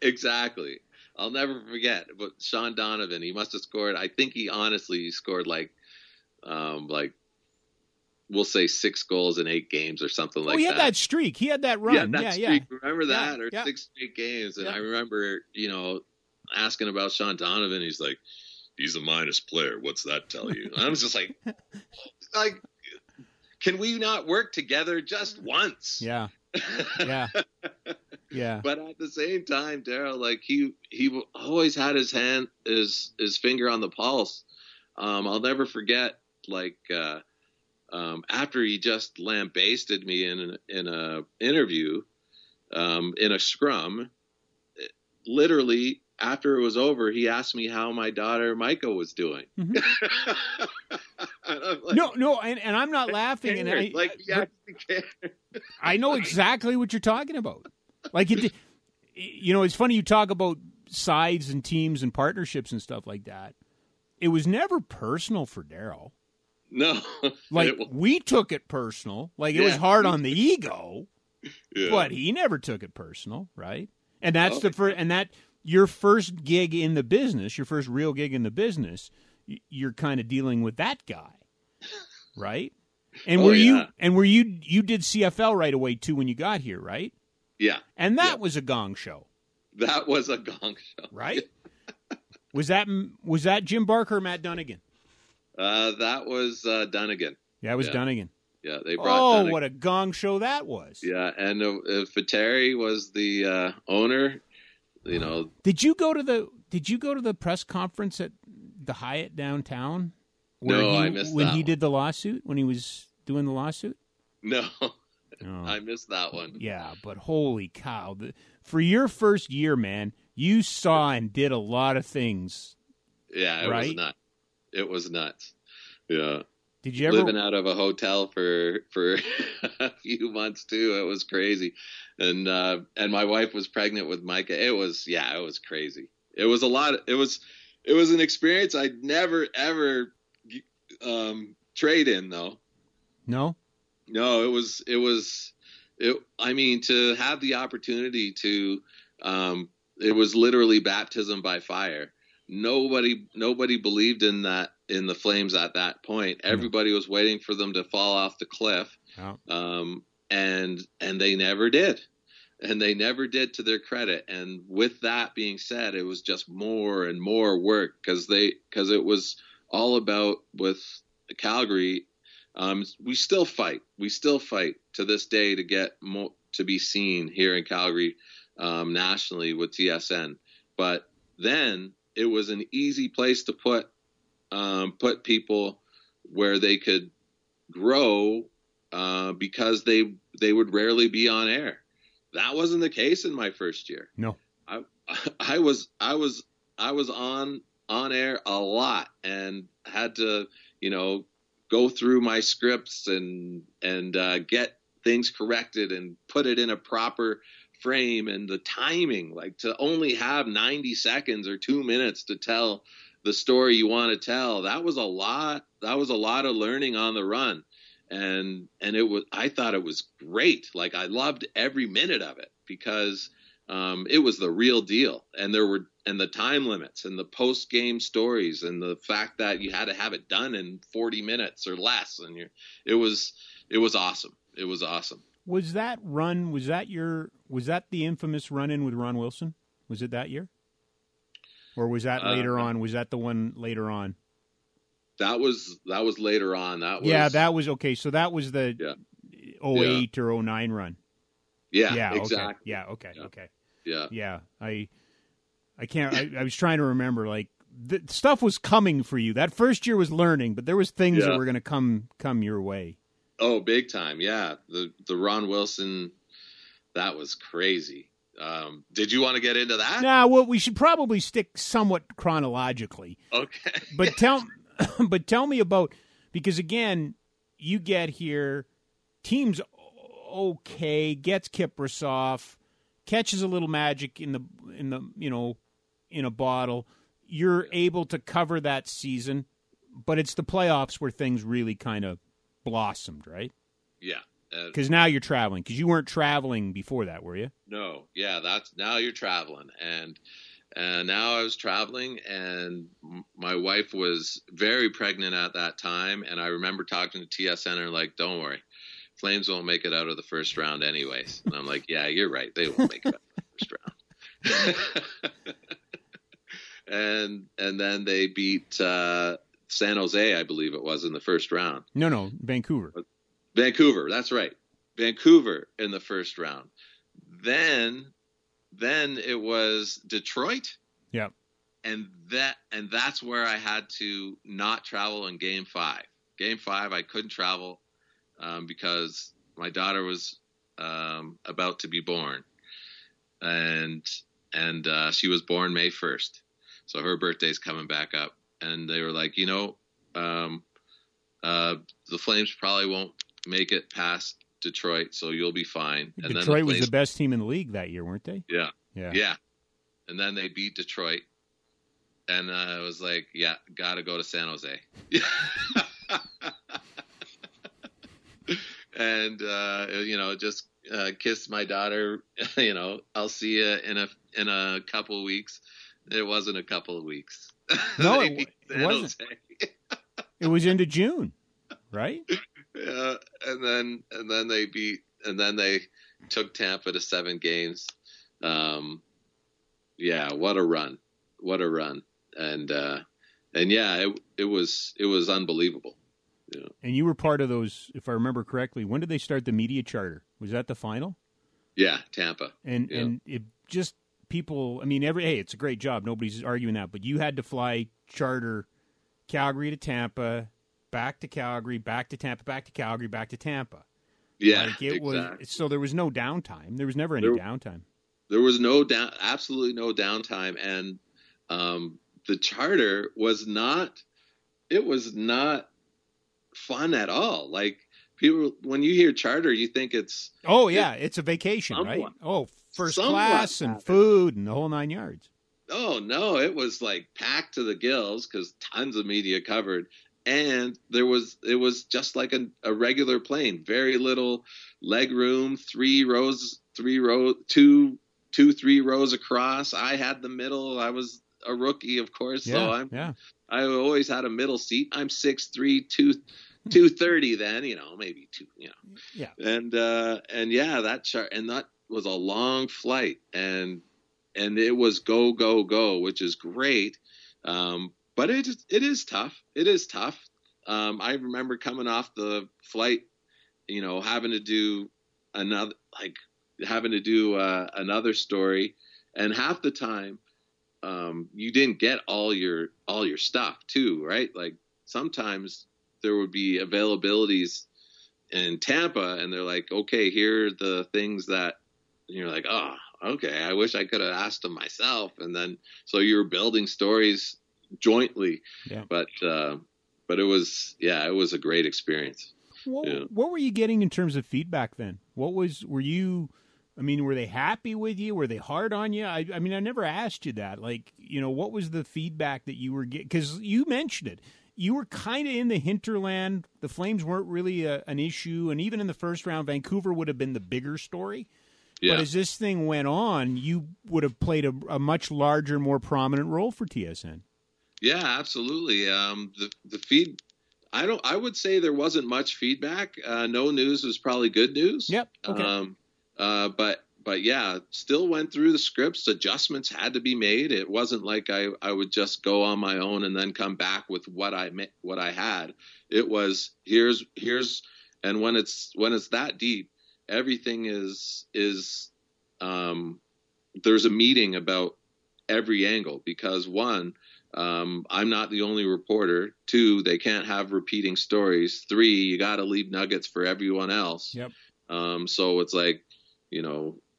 Exactly. I'll never forget, but Sean Donovan, he must have scored, I think he honestly scored we'll say 6 goals in 8 games or something like that. Oh, he had that streak. He had that run. Yeah, that streak. Yeah. Remember that? Yeah, or 6 straight games. And I remember, asking about Sean Donovan. He's like, he's a minus player. What's that tell you? And I was just like, can we not work together just once? Yeah. Yeah. Yeah. But at the same time, Daryl, like he always had his finger on the pulse. I'll never forget, after he just lambasted me in a interview, in a scrum, literally after it was over, he asked me how my daughter Micah was doing. Mm-hmm. And I'm like, no. And I'm not laughing. Cared. And I know exactly what you're talking about. Like, it's funny you talk about sides and teams and partnerships and stuff like that, it was never personal for Daryl. No. Like, we took it personal. Like, it was hard on the ego, but he never took it personal, right? And that's the first, and that your first gig in the business, your first real gig in the business, you're kind of dealing with that guy, right? And you did CFL right away too when you got here, right? Yeah. And that was a gong show. That was a gong show, right? Was that Jim Barker or Matt Dunnigan? That was Dunnigan. Yeah, it was Dunnigan. Yeah, they brought. Oh, Dunnigan. What a gong show that was! Yeah, and Fateri was the owner. You know, did you go to the press conference at the Hyatt downtown? No, I missed when that he one. Did the lawsuit when he was doing the lawsuit. No, I missed that one. Yeah, but holy cow! For your first year, man, you saw and did a lot of things. Yeah, it was nuts. It was nuts. Yeah. Did you ever living out of a hotel for a few months too? It was crazy, and my wife was pregnant with Micah. It was crazy. It was a lot. It was an experience I'd never ever trade in though. No. It was. I mean, to have the opportunity to, it was literally baptism by fire. Nobody believed in that, in the Flames at that point. Everybody was waiting for them to fall off the cliff. Oh. And they never did. And they never did, to their credit. And with that being said, it was just more and more work because it was all about with Calgary. We still fight to this day to get to be seen here in Calgary, nationally with TSN. But then, it was an easy place to put people where they could grow, because they would rarely be on air. That wasn't the case in my first year. No, I was on air a lot and had to, go through my scripts and get things corrected and put it in a proper frame, and the timing, like to only have 90 seconds or 2 minutes to tell the story you want to tell. That was a lot of learning on the run, and it was, I thought it was great. Like, I loved every minute of it because it was the real deal, and the time limits and the post game stories and the fact that you had to have it done in 40 minutes or less, and it was awesome. It was awesome. Was that the infamous run-in with Ron Wilson? Was it that year? Or was that later on? Was that the one later on? That was later on. That was okay. So that was the 08 or 09 run. Yeah, exactly. Okay. Yeah, okay, yeah. Okay. Yeah. Yeah, I can't I was trying to remember, like, the stuff was coming for you. That first year was learning, but there was things that were going to come your way. Oh, big time. Yeah. The Ron Wilson, that was crazy. Did you want to get into that? No, well, we should probably stick somewhat chronologically. Okay. But tell me about, because again, you get here, team's okay, gets Kiprasov, catches a little magic in a bottle. You're able to cover that season, but it's the playoffs where things really kind of blossomed, right? Yeah, because now you're traveling, because you weren't traveling before that, were you? No, yeah, that's, now you're traveling, and now I was traveling, and my wife was very pregnant at that time, and I remember talking to TSN and like, don't worry, Flames won't make it out of the first round anyways. And I'm like, yeah, you're right, they won't make it out of the first round. and then they beat San Jose, I believe it was, in the first round. No, Vancouver. Vancouver, that's right. Vancouver in the first round. Then it was Detroit. Yeah. And that's where I had to not travel in Game 5. Game 5, I couldn't travel because my daughter was about to be born. And she was born May 1st. So her birthday's coming back up. And they were like, the Flames probably won't make it past Detroit, so you'll be fine. And Detroit was the best team in the league that year, weren't they? Yeah. Yeah. Yeah. and then they beat Detroit. And I was like, yeah, got to go to San Jose. And, just kissed my daughter, I'll see you in a couple of weeks. It wasn't a couple of weeks. No, it wasn't. It was into June, right? Yeah, and then they beat, and then they took Tampa to 7 games. Yeah, what a run, and yeah, it was unbelievable. You know. And you were part of those, if I remember correctly. When did they start the media charter? Was that the final? Yeah, Tampa. And it just people. I mean, it's a great job. Nobody's arguing that, but you had to fly charter. Calgary to Tampa, back to Calgary, back to Tampa, back to Calgary, back to Tampa. Yeah, exactly. So there was no downtime. There was never any downtime. There was absolutely no downtime. And the charter was not fun at all. Like people, when you hear charter, you think it's it's a vacation, right? First class and food and the whole 9 yards. Oh, no, it was like packed to the gills because tons of media covered. And it was just like a regular plane, very little leg room, 3 rows, 2, 3 rows across. I had the middle. I was a rookie, of course. Yeah, so I always had a middle seat. I'm 6'3", 230 then, maybe 2, Yeah. And yeah, that chart. And that was a long flight. And it was go, go, go, which is great. But it is tough. It is tough. I remember coming off the flight, having to do another story. And half the time, you didn't get all your stuff too, right? Like sometimes there would be availabilities in Tampa and they're like, okay, here are the things that, you're like, oh, okay, I wish I could have asked them myself. And then, so you were building stories jointly, yeah. But it was a great experience. What were you getting in terms of feedback then? Were they happy with you? Were they hard on you? I mean, I never asked you that. Like, what was the feedback that you were getting? 'Cause you mentioned it. You were kind of in the hinterland. The Flames weren't really an issue. And even in the first round, Vancouver would have been the bigger story. Yeah. But as this thing went on, you would have played a much larger, more prominent role for TSN. Yeah, absolutely. The feed, I would say there wasn't much feedback. No news was probably good news. Yep. Okay. But yeah, still went through the scripts. Adjustments had to be made. It wasn't like I would just go on my own and then come back with what I had. It was here's, and when it's that deep. Everything is there's a meeting about every angle because 1, I'm not the only reporter. 2, they can't have repeating stories. 3, you got to leave nuggets for everyone else. Yep. So it's like,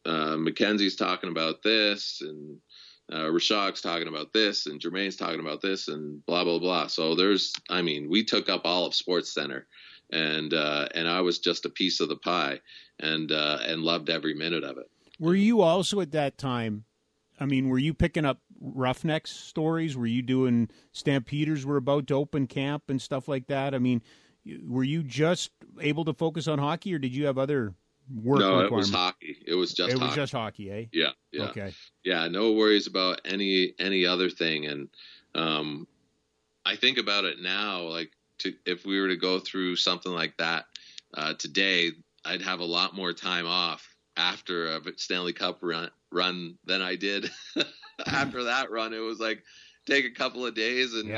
Mackenzie's talking about this and Rashog's talking about this and Jermaine's talking about this and blah, blah, blah. So we took up all of Sports Center. And I was just a piece of the pie and loved every minute of it. Were you also at that time, were you picking up Roughnecks stories? Were you doing Stampeders were about to open camp and stuff like that? Were you just able to focus on hockey or did you have other work? No, it was hockey. It was just hockey, eh? Yeah. Yeah. Okay. Yeah. No worries about any other thing. And I think about it now, like, if we were to go through something like that today, I'd have a lot more time off after a Stanley Cup run than I did after that run. It was like take a couple of days and,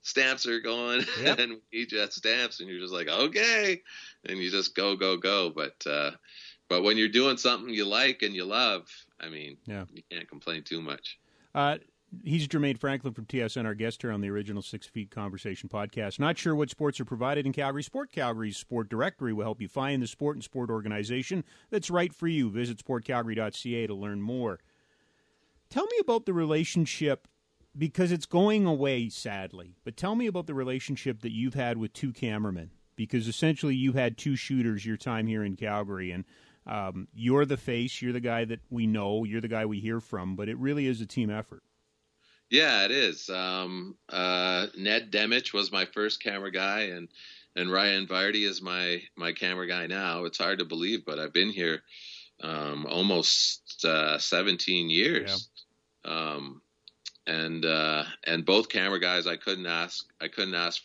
stamps are going and we just stamps and you're just like, okay. And you just go, go, go. But when you're doing something you like and you love, you can't complain too much. He's Jermaine Franklin from TSN, our guest here on the original 6 Feet Conversation podcast. Not sure what sports are provided in Calgary. Sport Calgary's Sport Directory will help you find the sport and sport organization that's right for you. Visit sportcalgary.ca to learn more. Tell me about the relationship, because it's going away, sadly, but tell me about the relationship that you've had with 2 cameramen, because essentially you've had 2 shooters your time here in Calgary, and You're the face. You're the guy that we know. You're the guy we hear from. But it really is a team effort. Yeah, it is. Ned Demich was my first camera guy, and Ryan Vardy is my camera guy now. It's hard to believe, but I've been here almost 17 years. Yeah. And both camera guys, I couldn't ask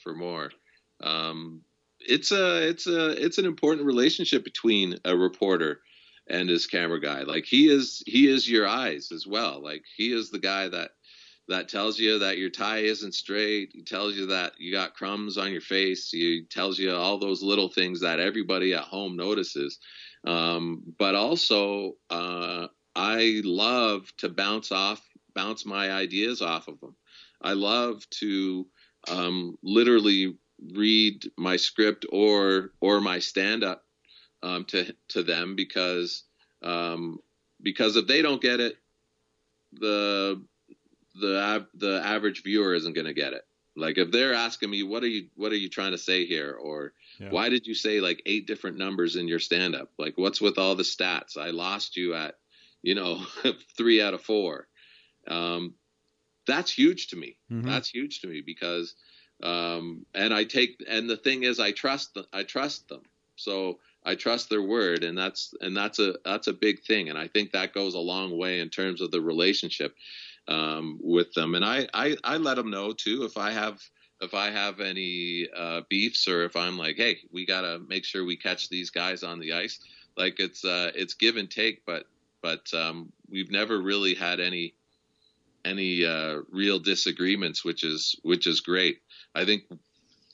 for more. It's an important relationship between a reporter and his camera guy. Like he is your eyes as well. Like he is the guy that tells you that your tie isn't straight. He tells you that you got crumbs on your face. He tells you all those little things that everybody at home notices. But also, I love to bounce my ideas off of them. I love to literally read my script or my stand-up to them because if they don't get it, the average viewer isn't going to get it. Like if they're asking me, what are you trying to say here? Or why did you say like 8 different numbers in your stand-up? Like what's with all the stats? I lost you at, 3 out of 4. That's huge to me. Mm-hmm. That's huge to me because, and the thing is, I trust them. So I trust their word, and that's a big thing. And I think that goes a long way in terms of the relationship, with them. And I let them know too, if I have any, beefs, or if I'm like, hey, we gotta make sure we catch these guys on the ice. Like it's give and take, but we've never really had any real disagreements, which is great. I think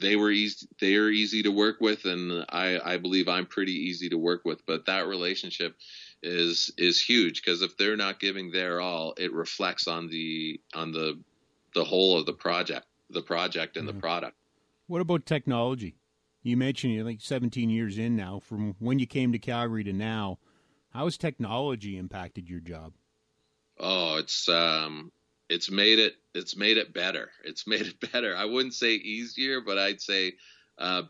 they are easy to work with, and I believe I'm pretty easy to work with. But that relationship is huge, because if they're not giving their all, it reflects on the whole of the project and the product. What about technology? You mentioned you're like 17 years in now. From when you came to Calgary to now, how has technology impacted your job? Oh, it's made it better. It's made it better. I wouldn't say easier, but I'd say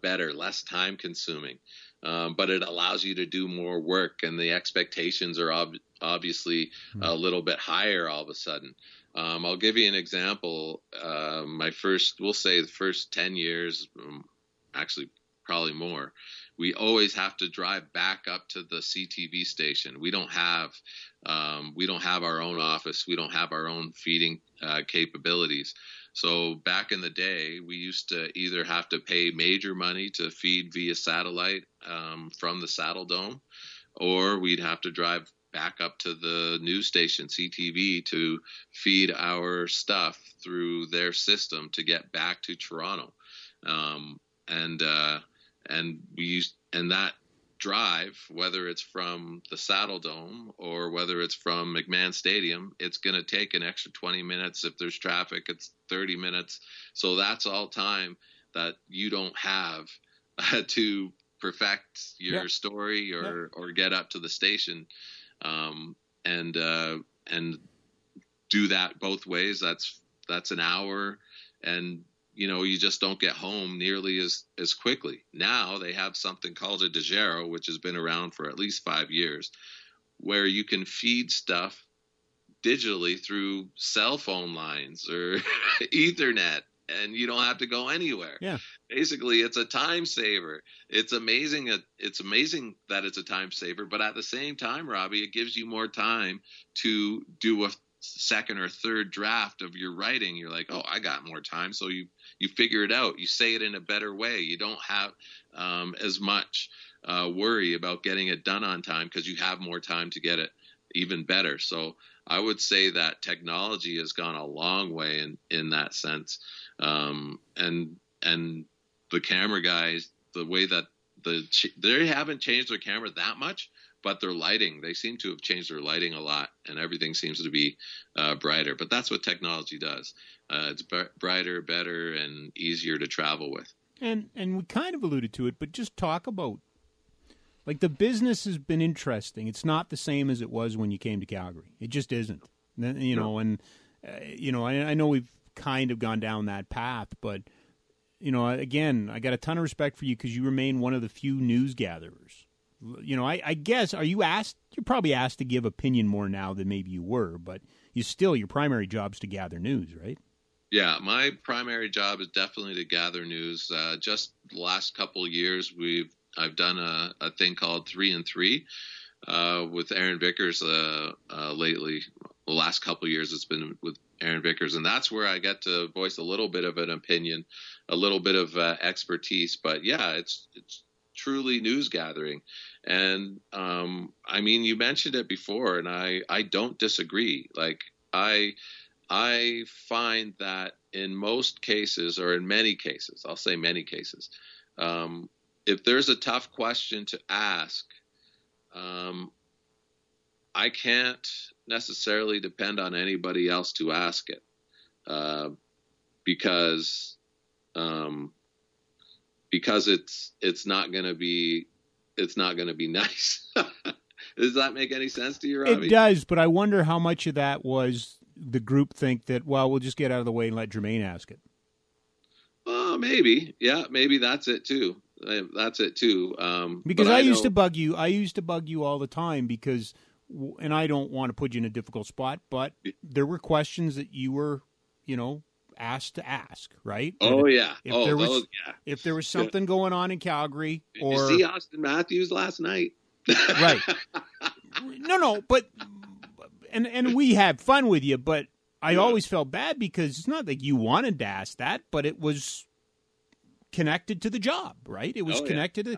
better, less time consuming. But it allows you to do more work, and the expectations are obviously a little bit higher all of a sudden. I'll give you an example. The first 10 years, actually probably more, we always have to drive back up to the CTV station. We don't have our own office. We don't have our own feeding capabilities. So back in the day, we used to either have to pay major money to feed via satellite from the Saddle Dome, or we'd have to drive back up to the news station, CTV, to feed our stuff through their system to get back to Toronto. And that drive, whether it's from the Saddle Dome or whether it's from McMahon Stadium, it's going to take an extra 20 minutes. If there's traffic, it's 30 minutes. So that's all time that you don't have to perfect your story or get up to the station. And do that both ways. That's an hour, and you just don't get home nearly as quickly. Now they have something called a DiGero, which has been around for at least 5 years, where you can feed stuff digitally through cell phone lines or Ethernet, and you don't have to go anywhere. Yeah. Basically, it's a time saver. It's amazing. It's amazing that it's a time saver, but at the same time, Robbie, it gives you more time to do a second or third draft of your writing. You're like, oh, I got more time. So you figure it out. You say it in a better way. You don't have as much worry about getting it done on time, because you have more time to get it even better. So I would say that technology has gone a long way in that sense. And the camera guys, the way that they haven't changed their camera that much, but their lighting, they seem to have changed their lighting a lot, and everything seems to be brighter. But that's what technology does. It's brighter, better, and easier to travel with. And we kind of alluded to it, but just talk about, like, the business has been interesting. It's not the same as it was when you came to Calgary. It just isn't. I know we've kind of gone down that path, but, again, I got a ton of respect for you, because you remain one of the few news gatherers you know, I guess, are you asked? You're probably asked to give opinion more now than maybe you were, but you still, your primary job is to gather news, right? Yeah, my primary job is definitely to gather news. Just the last couple of years, I've done a thing called 3 and 3 with Aaron Vickers lately. The last couple of years, it's been with Aaron Vickers, and that's where I get to voice a little bit of an opinion, a little bit of expertise. But yeah, it's truly news gathering. And I mean, you mentioned it before, and I don't disagree. Like I find that in most cases, or in many cases, I'll say many cases, if there's a tough question to ask, I can't necessarily depend on anybody else to ask it, because it's not going to be nice. Does that make any sense to you, Robbie? It does, but I wonder how much of that was the group think that, well, we'll just get out of the way and let Jermaine ask it. Well, maybe. Yeah, maybe that's it too. Because I used to bug you all the time because, and I don't want to put you in a difficult spot, but there were questions that you were, you know, asked to ask, right? Oh, and yeah. If there was something going on in Calgary, or did you see Austin Matthews last night? Right. No, but and we had fun with you, but I always felt bad because it's not that you wanted to ask that, but it was connected to the job, right? It was connected to,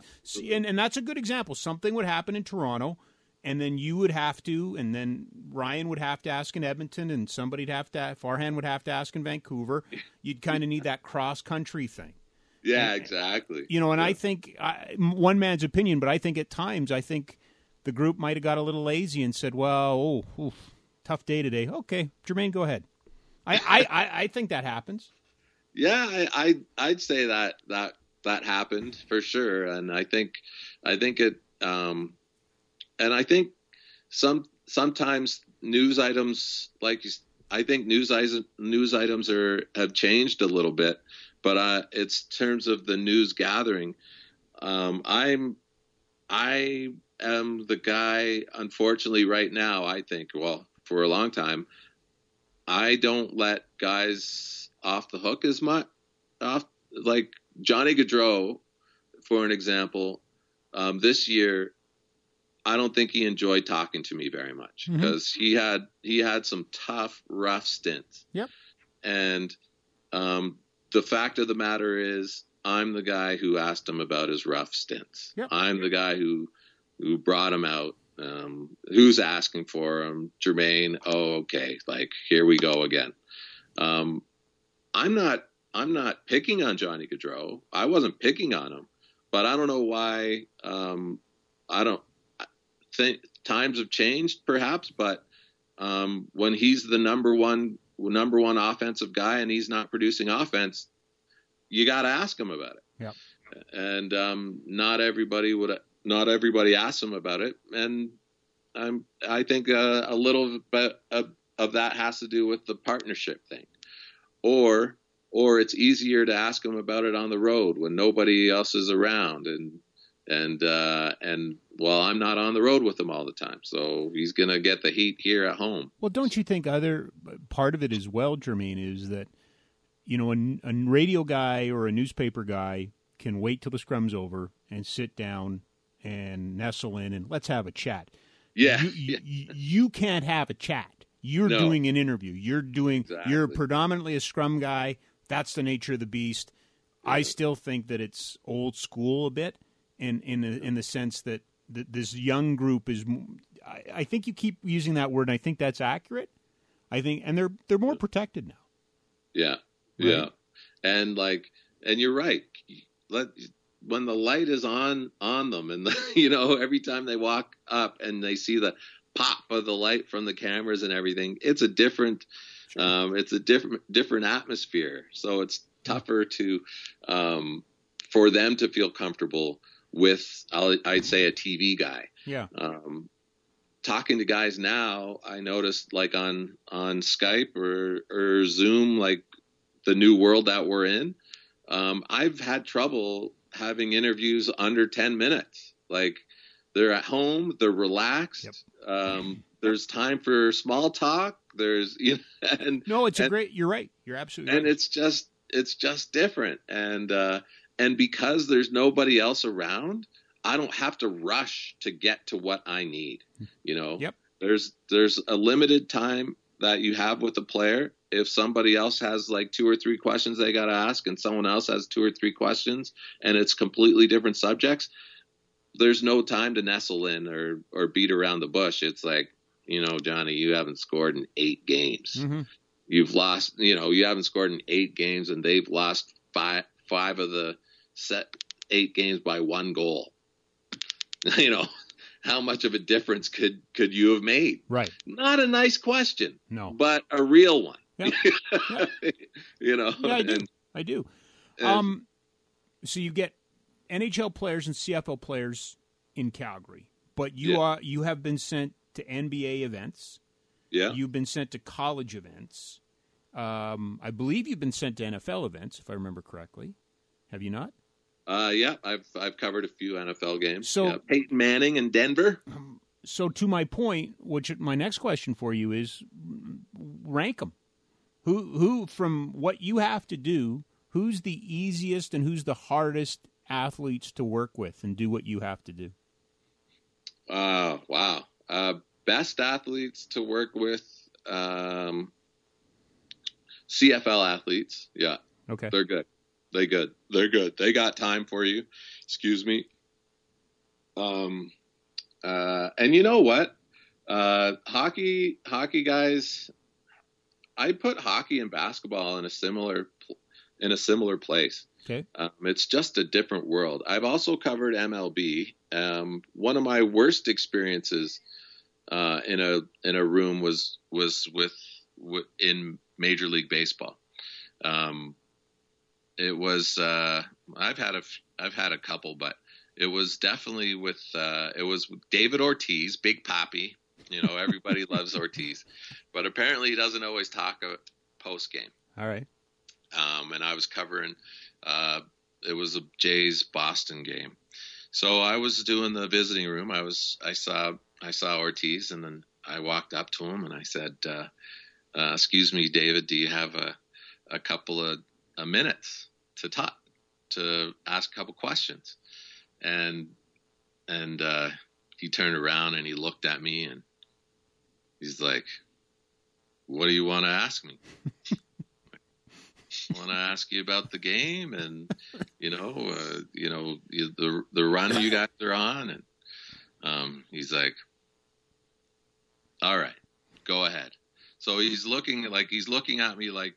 and that's a good example. Something would happen in Toronto, and then you would have to, and then Ryan would have to ask in Edmonton, and somebody'd have to, Farhan would have to ask in Vancouver. You'd kind of need that cross-country thing. Yeah, and, exactly. You know, and I think, one man's opinion, but I think at times, I think the group might have got a little lazy and said, well, tough day today. Okay, Jermaine, go ahead. I think that happens. Yeah, I'd say that happened for sure. And I think it... And I think sometimes news items, news items have changed a little bit, but it's terms of the news gathering. I am the guy, unfortunately, right now. I think, well, for a long time, I don't let guys off the hook as much. Like Johnny Gaudreau, for an example, this year. I don't think he enjoyed talking to me very much because he had some tough, rough stints. Yep. And the fact of the matter is, I'm the guy who asked him about his rough stints. Yep. I'm the guy who brought him out. Who's asking for him? Jermaine. Oh, okay. Like, here we go again. I'm not picking on Johnny Gaudreau. I wasn't picking on him, but I don't know why. Times have changed, perhaps, but when he's the number one offensive guy and he's not producing offense, you got to ask him about it. Yeah. And not everybody asks him about it, and I think a little bit of that has to do with the partnership thing, or it's easier to ask him about it on the road when nobody else is around, and well, I'm not on the road with him all the time, so he's going to get the heat here at home. Well, don't you think other part of it as well, Jermaine, is that, you know, a radio guy or a newspaper guy can wait till the scrum's over and sit down and nestle in and let's have a chat. Yeah. You can't have a chat. You're doing an interview. You're predominantly a scrum guy. That's the nature of the beast. Yeah. I still think that it's old school a bit. In the sense that this young group is, I think you keep using that word, and I think that's accurate. I think, and they're more protected now. Yeah, right? Yeah, and you're right. When the light is on them, and every time they walk up and they see the pop of the light from the cameras and everything, it's a different, sure. Different atmosphere. So it's tougher to, for them to feel comfortable with, I'd say, a TV guy. Yeah. Talking to guys now, I noticed, like on Skype or Zoom, like the new world that we're in, I've had trouble having interviews under 10 minutes. Like They're at home. They're relaxed. Yep. There's time for small talk. There's, you know, and no, it's a great, you're right. You're absolutely right. And it's just different. And because there's nobody else around, I don't have to rush to get to what I need. You know, yep. There's a limited time that you have with a player. If somebody else has like 2 or 3 questions they got to ask, and someone else has 2 or 3 questions, and it's completely different subjects, there's no time to nestle in or beat around the bush. It's like, you know, Johnny, you haven't scored in 8 games. Mm-hmm. You've lost, you know, you haven't scored in 8 games, and they've lost five of the set 8 games by 1 goal. You know, how much of a difference could you have made? Right. Not a nice question. No. But a real one. Yep. Yep. You know. Yeah, I do. So you get NHL players and CFL players in Calgary, but you have been sent to NBA events. Yeah. You've been sent to college events. I believe you've been sent to NFL events, if I remember correctly. Have you not? Yeah, I've covered a few NFL games. So yeah, Peyton Manning in Denver. So to my point, which my next question for you is, rank them. Who from what you have to do, who's the easiest and who's the hardest athletes to work with and do what you have to do? Wow. Best athletes to work with, CFL athletes. Yeah. Okay. They're good. They're good. They got time for you. Excuse me. And you know what? Hockey guys, I put hockey and basketball in a similar place. Okay. It's just a different world. I've also covered MLB. One of my worst experiences in a room was with in Major League Baseball. It was I've had a couple, but it was definitely with David Ortiz, Big Papi. You know, everybody loves Ortiz, but apparently he doesn't always talk post game. All right. And I was covering it was a Jays Boston game, so I was doing the visiting room. I saw Ortiz, and then I walked up to him and I said, "Excuse me, David, do you have a couple of minutes to talk, to ask a couple questions?" And he turned around and he looked at me and he's like, "What do you want to ask me?" "I want to ask you about the game and, you know, the run you guys are on." And he's like, "All right, go ahead." So he's looking at me like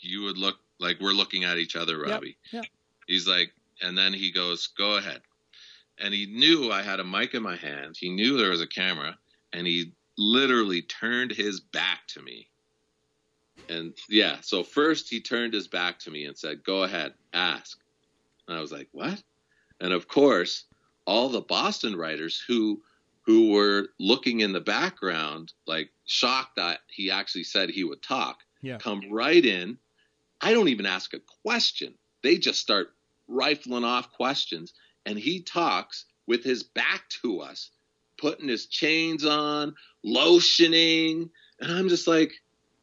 you would look, like we're looking at each other, Robbie. Yep. He's like, and then he goes, "Go ahead." And he knew I had a mic in my hand. He knew there was a camera, and he literally turned his back to me. And yeah, so first he turned his back to me and said, "Go ahead, ask." And I was like, "What?" And of course, all the Boston writers who were looking in the background, like shocked that he actually said he would talk, come right in. I don't even ask a question. They just start rifling off questions. And he talks with his back to us, putting his chains on, lotioning. And I'm just like,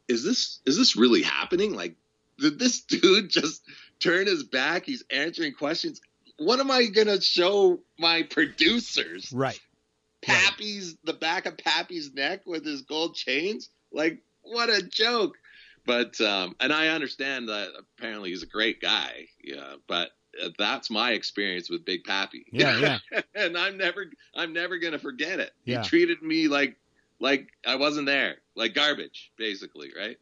is this really happening? Like, did this dude just turn his back? He's answering questions. What am I going to show my producers? Right. Pappy's, the back of Pappy's neck with his gold chains? Like, what a joke. But, and I understand that apparently he's a great guy, but that's my experience with Big Papi. Yeah, yeah. And I'm never going to forget it. Yeah. He treated me like I wasn't there, like garbage, basically. Right.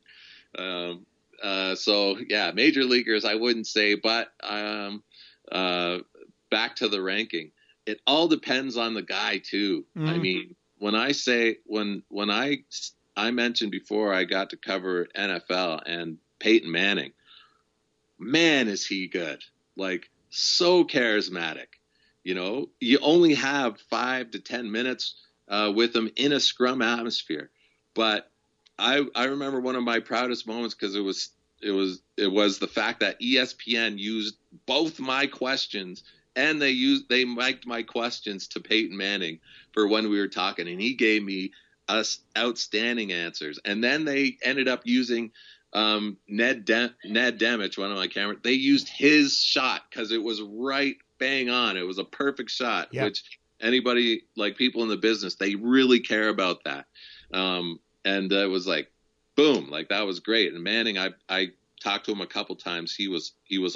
So yeah, major leaguers, I wouldn't say, but, back to the ranking, it all depends on the guy too. Mm-hmm. I mean, when I mentioned before I got to cover NFL and Peyton Manning, man, is he good. Like, so charismatic. You know, you only have 5 to 10 minutes with him in a scrum atmosphere. But I remember one of my proudest moments because it was the fact that ESPN used both my questions And they mic'd my questions to Peyton Manning for when we were talking, and he gave me outstanding answers. And then they ended up using Ned Demich, one of my camera. They used his shot because it was right bang on. It was a perfect shot, yep. Which anybody, like people in the business, they really care about that. And it was like, boom, like that was great. And Manning, I talked to him a couple times. He was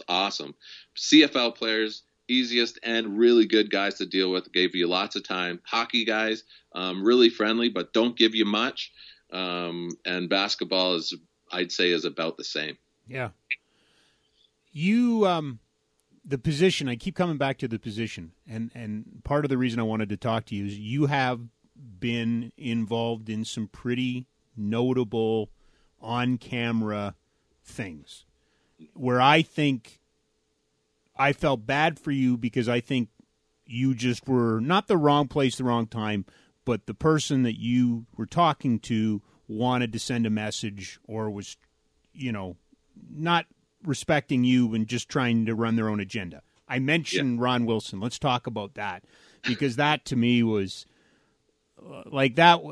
awesome. CFL players, easiest and really good guys to deal with. Gave you lots of time. Hockey guys, really friendly, but don't give you much. And basketball is, I'd say, is about the same. Yeah. You, the position, I keep coming back to the position. And part of the reason I wanted to talk to you is you have been involved in some pretty notable on-camera things where I think I felt bad for you because I think you just were not the wrong place, the wrong time, but the person that you were talking to wanted to send a message or was, you know, not respecting you and just trying to run their own agenda. I mentioned Ron Wilson. Let's talk about that, because that to me was like that.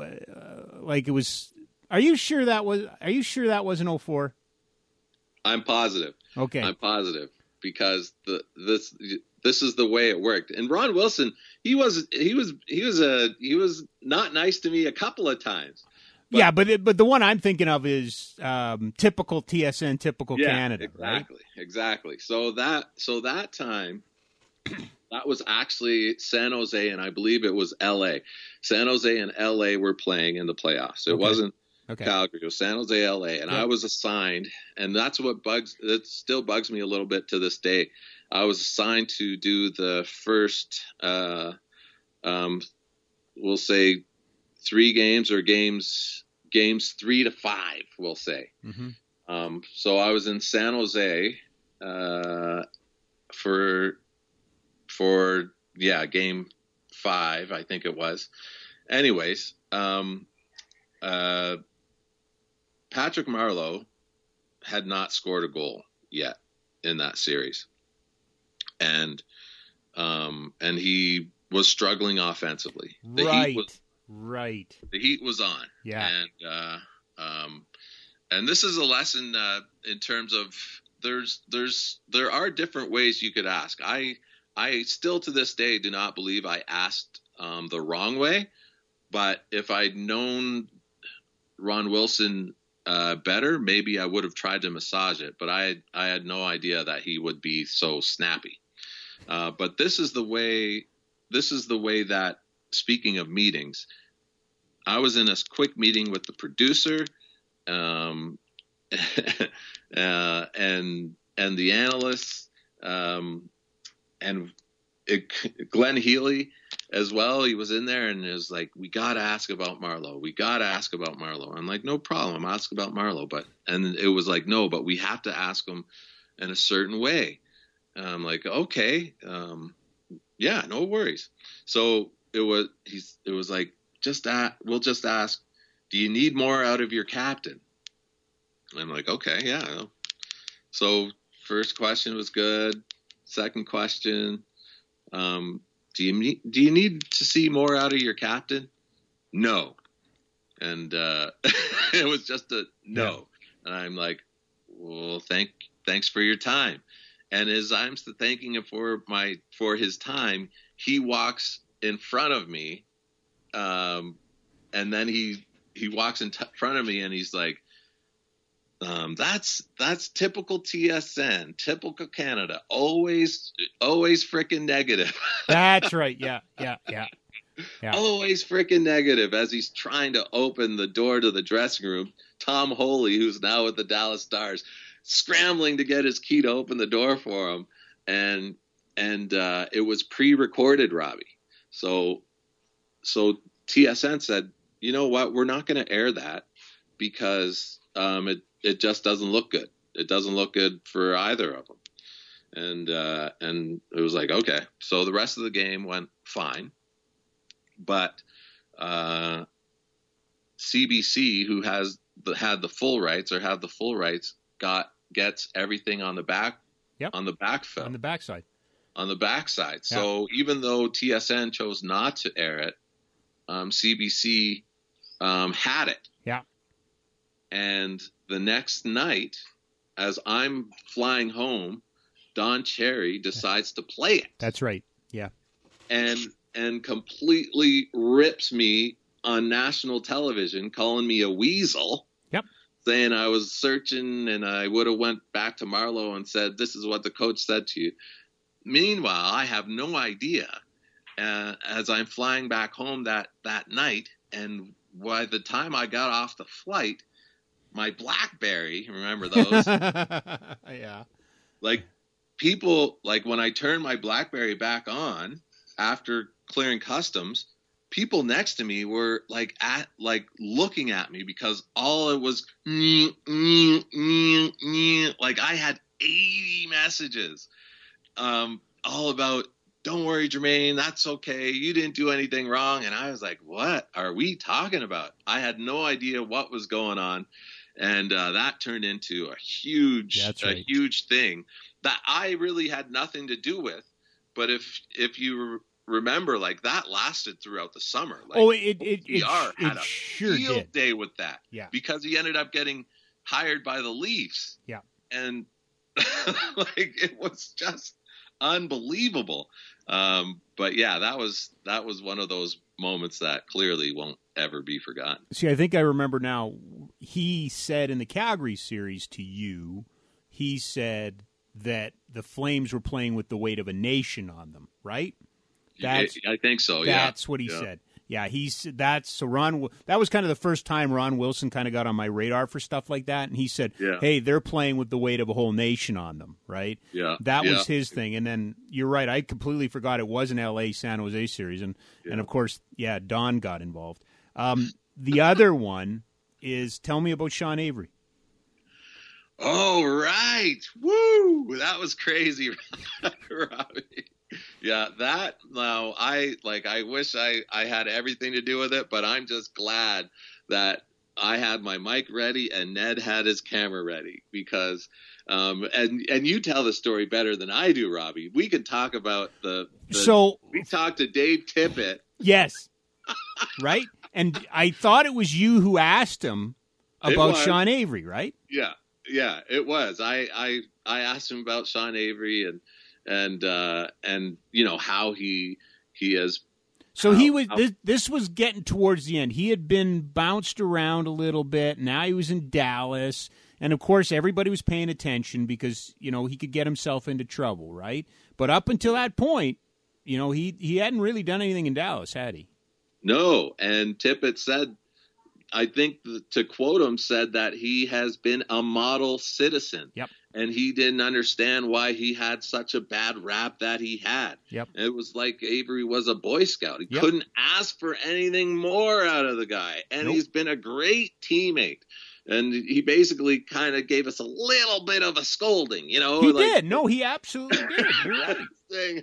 Like it was, are you sure that wasn't 04? I'm positive. Okay. I'm positive. Because this is the way it worked. And Ron Wilson, he was not nice to me a couple of times. But, yeah, but the one I'm thinking of is typical TSN, typical Canada. Exactly, right? Exactly. So that time, that was actually San Jose, and I believe it was L.A. San Jose and L.A. were playing in the playoffs. It wasn't. Okay. Calgary, San Jose, LA, and I was assigned, and that's what still bugs me a little bit to this day. I was assigned to do the first, we'll say, three games or games 3 to 5, we'll say. Mm-hmm. So I was in San Jose for game 5, I think it was. Anyways, Patrick Marleau had not scored a goal yet in that series. And he was struggling offensively. The heat was on. Yeah. And this is a lesson, in terms of there are different ways you could ask. I still to this day do not believe I asked, the wrong way, but if I'd known Ron Wilson better, maybe I would have tried to massage it, but I had no idea that he would be so snappy. But this is the way that, speaking of meetings, I was in a quick meeting with the producer, and the analysts, Glenn Healy as well. He was in there, and it was like, we got to ask about Marleau. I'm like, no problem. I'll ask about Marleau. And it was like, no, but we have to ask him in a certain way. And I'm like, okay. Yeah, no worries. So it was like, we'll just ask, do you need more out of your captain? And I'm like, okay. Yeah. So first question was good. Second question, do you need to see more out of your captain? No. And it was just a no. And I'm like, well, thanks for your time. And as I'm thanking him for his time, he walks in front of me, and then he walks in front of me, and he's like, that's typical TSN, typical Canada, always frickin' negative. That's right. Yeah. Always frickin' negative. As he's trying to open the door to the dressing room, Tom Holy, who's now with the Dallas Stars, scrambling to get his key to open the door for him. And it was pre-recorded, Robbie. So TSN said, you know what? We're not going to air that because, it just doesn't look good. It doesn't look good for either of them. And it was like, okay. So the rest of the game went fine. But CBC, who had the full rights, gets everything on the backside. on the backside. Yeah. So even though TSN chose not to air it, CBC had it. Yeah. And the next night, as I'm flying home, Don Cherry decides to play it. That's right. Yeah. And completely rips me on national television, calling me a weasel. Yep. Saying I was searching, and I would have went back to Marleau and said, this is what the coach said to you. Meanwhile, I have no idea, as I'm flying back home that night, and by the time I got off the flight, my BlackBerry, remember those? Yeah. Like, people, like when I turned my BlackBerry back on after clearing customs, people next to me were like looking at me because all it was like I had 80 messages all about, don't worry, Jermaine, that's okay. You didn't do anything wrong. And I was like, what are we talking about? I had no idea what was going on. And that turned into a huge, huge thing that I really had nothing to do with. But if you remember, like, that lasted throughout the summer. Like, oh, it had a field day with that. Yeah. Because he ended up getting hired by the Leafs. Yeah. And like, it was just unbelievable. But yeah, that was one of those moments that clearly won't ever be forgotten. See, I think I remember now, he said in the Calgary series to you, he said that the Flames were playing with the weight of a nation on them, right? I think so. Yeah, that's what he said. Yeah, that was kind of the first time Ron Wilson kind of got on my radar for stuff like that, and he said, "Hey, they're playing with the weight of a whole nation on them," right? Yeah, that was his thing. And then you're right; I completely forgot it was an L.A. San Jose series, and of course, Don got involved. The other one is, tell me about Sean Avery. Oh, right! Woo! That was crazy, Robbie. Yeah, that, now I wish I had everything to do with it, but I'm just glad that I had my mic ready and Ned had his camera ready, because and you tell the story better than I do, Robbie. We could talk about we talked to Dave Tippett. Yes. Right? And I thought it was you who asked him about Sean Avery, right? Yeah. Yeah, it was. I asked him about Sean Avery and you know how he is. So this was getting towards the end. He had been bounced around a little bit. Now he was in Dallas, and of course everybody was paying attention because, you know, he could get himself into trouble, right? But up until that point, you know, he hadn't really done anything in Dallas, had he? No, and Tippett said, I think, to quote him, said that he has been a model citizen. Yep. And he didn't understand why he had such a bad rap that he had. Yep. It was like Avery was a Boy Scout. He couldn't ask for anything more out of the guy. And he's been a great teammate. And he basically kind of gave us a little bit of a scolding, you know. He did. No, he absolutely did. You're right. Saying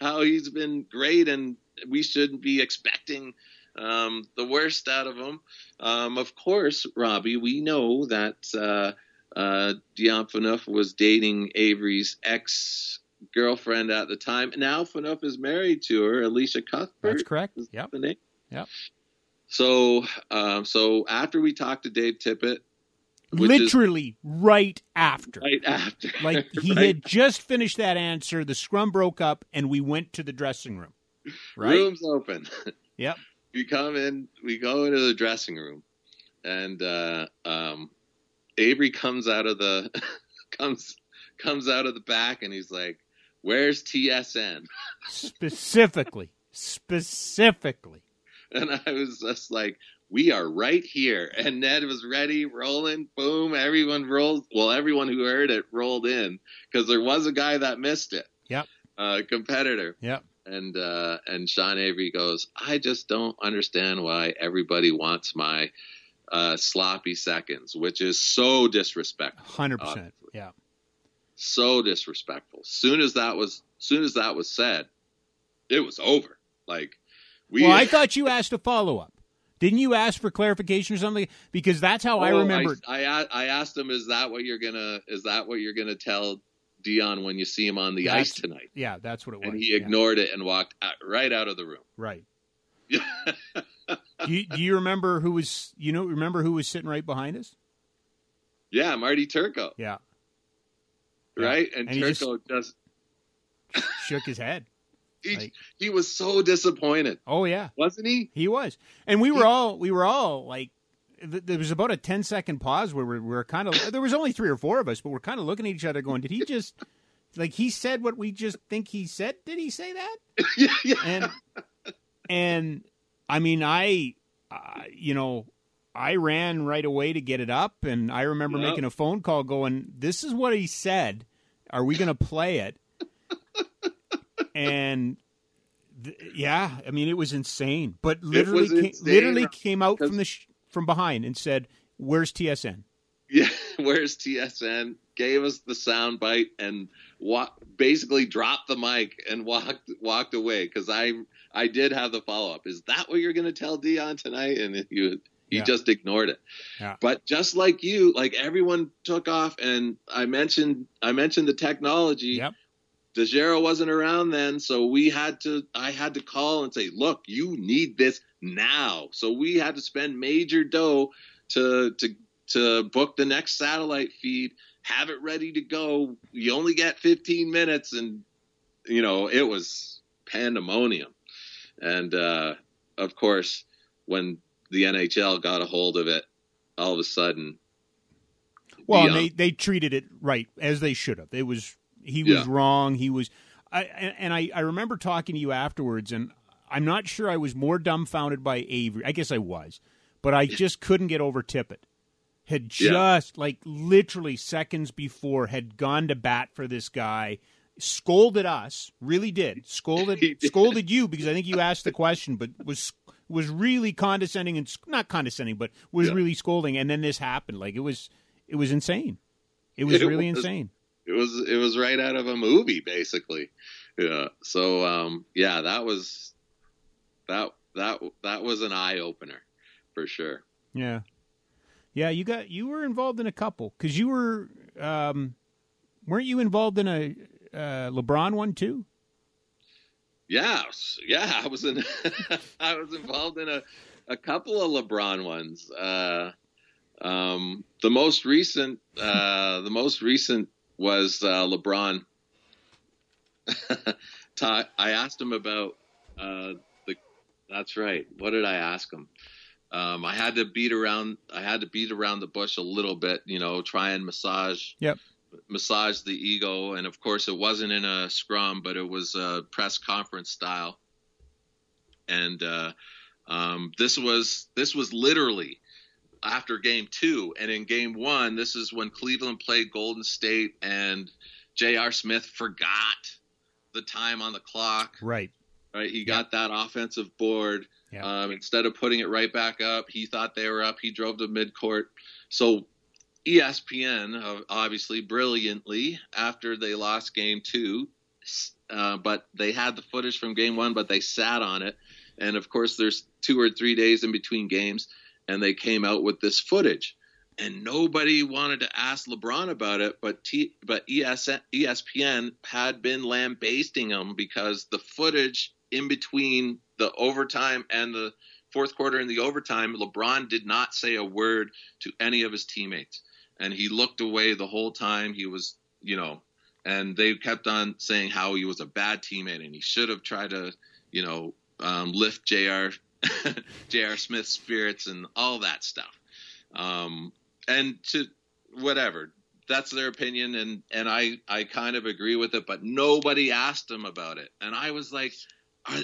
how he's been great and we shouldn't be expecting the worst out of him. Of course, Robbie, we know that Diamantafonos was dating Avery's ex-girlfriend at the time. Now Fanoff is married to her, Alicia Cuthbert. That's correct. Yep. Yep. So after we talked to Dave Tippett, right after, like he had just finished that answer, the scrum broke up, and we went to the dressing room. Right? Room's open. Yep. We come in, we go into the dressing room, and Avery comes out of the back, and he's like, "Where's TSN?" Specifically. And I was just like, "We are right here." And Ned was ready, rolling, boom. Everyone rolled. Well, everyone who heard it rolled in because there was a guy that missed it. Yep. Competitor. Yep. And Sean Avery goes, "I just don't understand why everybody wants my sloppy seconds," which is so disrespectful. 100%, yeah. So disrespectful. Soon as that was said, it was over. Like, I thought you asked a follow up. Didn't you ask for clarification or something? Because that's how I remembered. I asked him, "Is that what you're gonna tell Dion when you see him on the ice tonight. Yeah, that's what it was. And he ignored it and walked right out of the room. Right. Do you remember who was sitting right behind us? Yeah, Marty Turco. Yeah. Right? And Turco just shook his head. He was so disappointed. Oh yeah. Wasn't he? He was. And we were all like, there was about a 10-second pause where we were kind of, there was only three or four of us, but we're kind of looking at each other going, did he just, like, he said what we just think he said? Did he say that? Yeah. And I mean, I ran right away to get it up, and I remember making a phone call going, this is what he said. Are we going to play it? And I mean, it was insane, but literally came out from the from behind and said, where's TSN? Yeah, where's TSN? Gave us the sound bite and basically dropped the mic and walked away, because I did have the follow-up. Is that what you're going to tell Dion tonight? And he just ignored it. Yeah. But just like you, like everyone took off, and I mentioned the technology. Yep. DeGero wasn't around then, so I had to call and say, look, you need this now. So we had to spend major dough to book the next satellite feed, have it ready to go. You only get 15 minutes, and it was pandemonium. And of course, when the NHL got a hold of it, all of a sudden, they treated it right, as they should have. It was He was wrong. I remember talking to you afterwards, and I'm not sure I was more dumbfounded by Avery. I guess I was, but I just couldn't get over Tippett. Had just literally seconds before had gone to bat for this guy, scolded us, really did. Scolded you, because I think you asked the question, but was really condescending, and not condescending, but was really scolding. And then this happened. Like it was insane. It was really insane. It was right out of a movie, basically. Yeah. So that was an eye opener for sure. Yeah. Yeah. You were involved in a couple, because you were, weren't you involved in a LeBron one too? Yeah. Yeah. I was involved in a couple of LeBron ones. The most recent was LeBron. I asked him about that's right. What did I ask him? I had to beat around the bush a little bit, try and massage the ego. And of course, it wasn't in a scrum, but it was a press conference style. And this was literally after game 2, and in game 1, this is when Cleveland played Golden State, and J.R. Smith forgot the time on the clock. Right. He got that offensive board. Yeah. Instead of putting it right back up, he thought they were up. He drove to midcourt. So ESPN, obviously brilliantly, after they lost game 2, but they had the footage from game 1, but they sat on it. And of course, there's 2 or 3 days in between games. And they came out with this footage, and nobody wanted to ask LeBron about it, but ESPN had been lambasting him, because the footage in between the overtime and the fourth quarter and the overtime, LeBron did not say a word to any of his teammates, and he looked away the whole time. He was, and they kept on saying how he was a bad teammate and he should have tried to, lift J.R. Smith's spirits and all that stuff. And to whatever, that's their opinion. And I kind of agree with it, but nobody asked him about it. And I was like,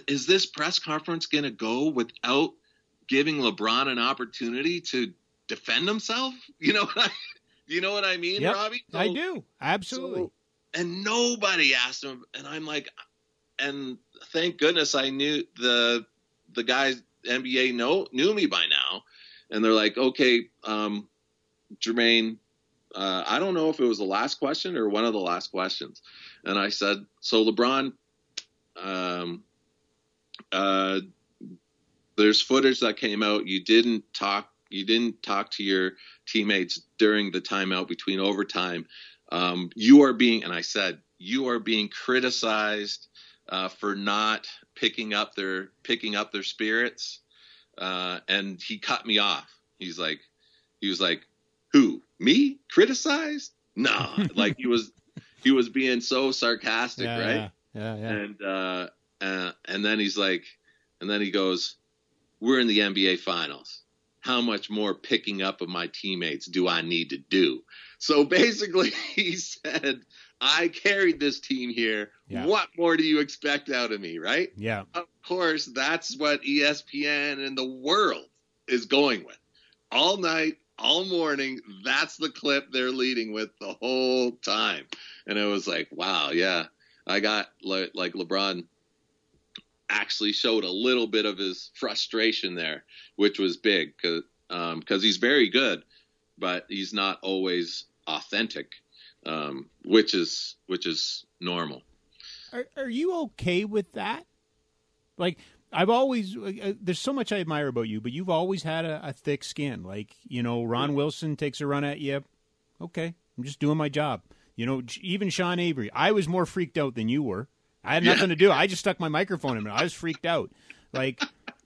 is this press conference going to go without giving LeBron an opportunity to defend himself? You know what I mean, yep, Robbie? So, I do. Absolutely. And nobody asked him. And I'm like, and thank goodness I knew the guys NBA knew me by now, and they're like, okay, Jermaine, I don't know if it was the last question or one of the last questions. And I said, so LeBron, there's footage that came out. You didn't talk to your teammates during the timeout between overtime. You are being criticized for not picking up their spirits. And he cut me off. He was like, who, me? Criticized? Nah. Like he was being so sarcastic. Yeah, right. Yeah. And then he's like, and then he goes, we're in the NBA finals. How much more picking up of my teammates do I need to do? So basically he said, I carried this team here. Yeah. What more do you expect out of me? Right. Yeah. Of course, that's what ESPN and the world is going with all night, all morning. That's the clip they're leading with the whole time. And it was like, wow. Yeah. I got like LeBron actually showed a little bit of his frustration there, which was big because he's very good, but he's not always authentic, which is normal. Are you okay with that? Like, I've always there's so much I admire about you, but you've always had a thick skin. Like, you know, Ron Wilson takes a run at you. Okay, I'm just doing my job. You know, even Sean Avery, I was more freaked out than you were. I had nothing to do. I just stuck my microphone in. I was freaked out. Like,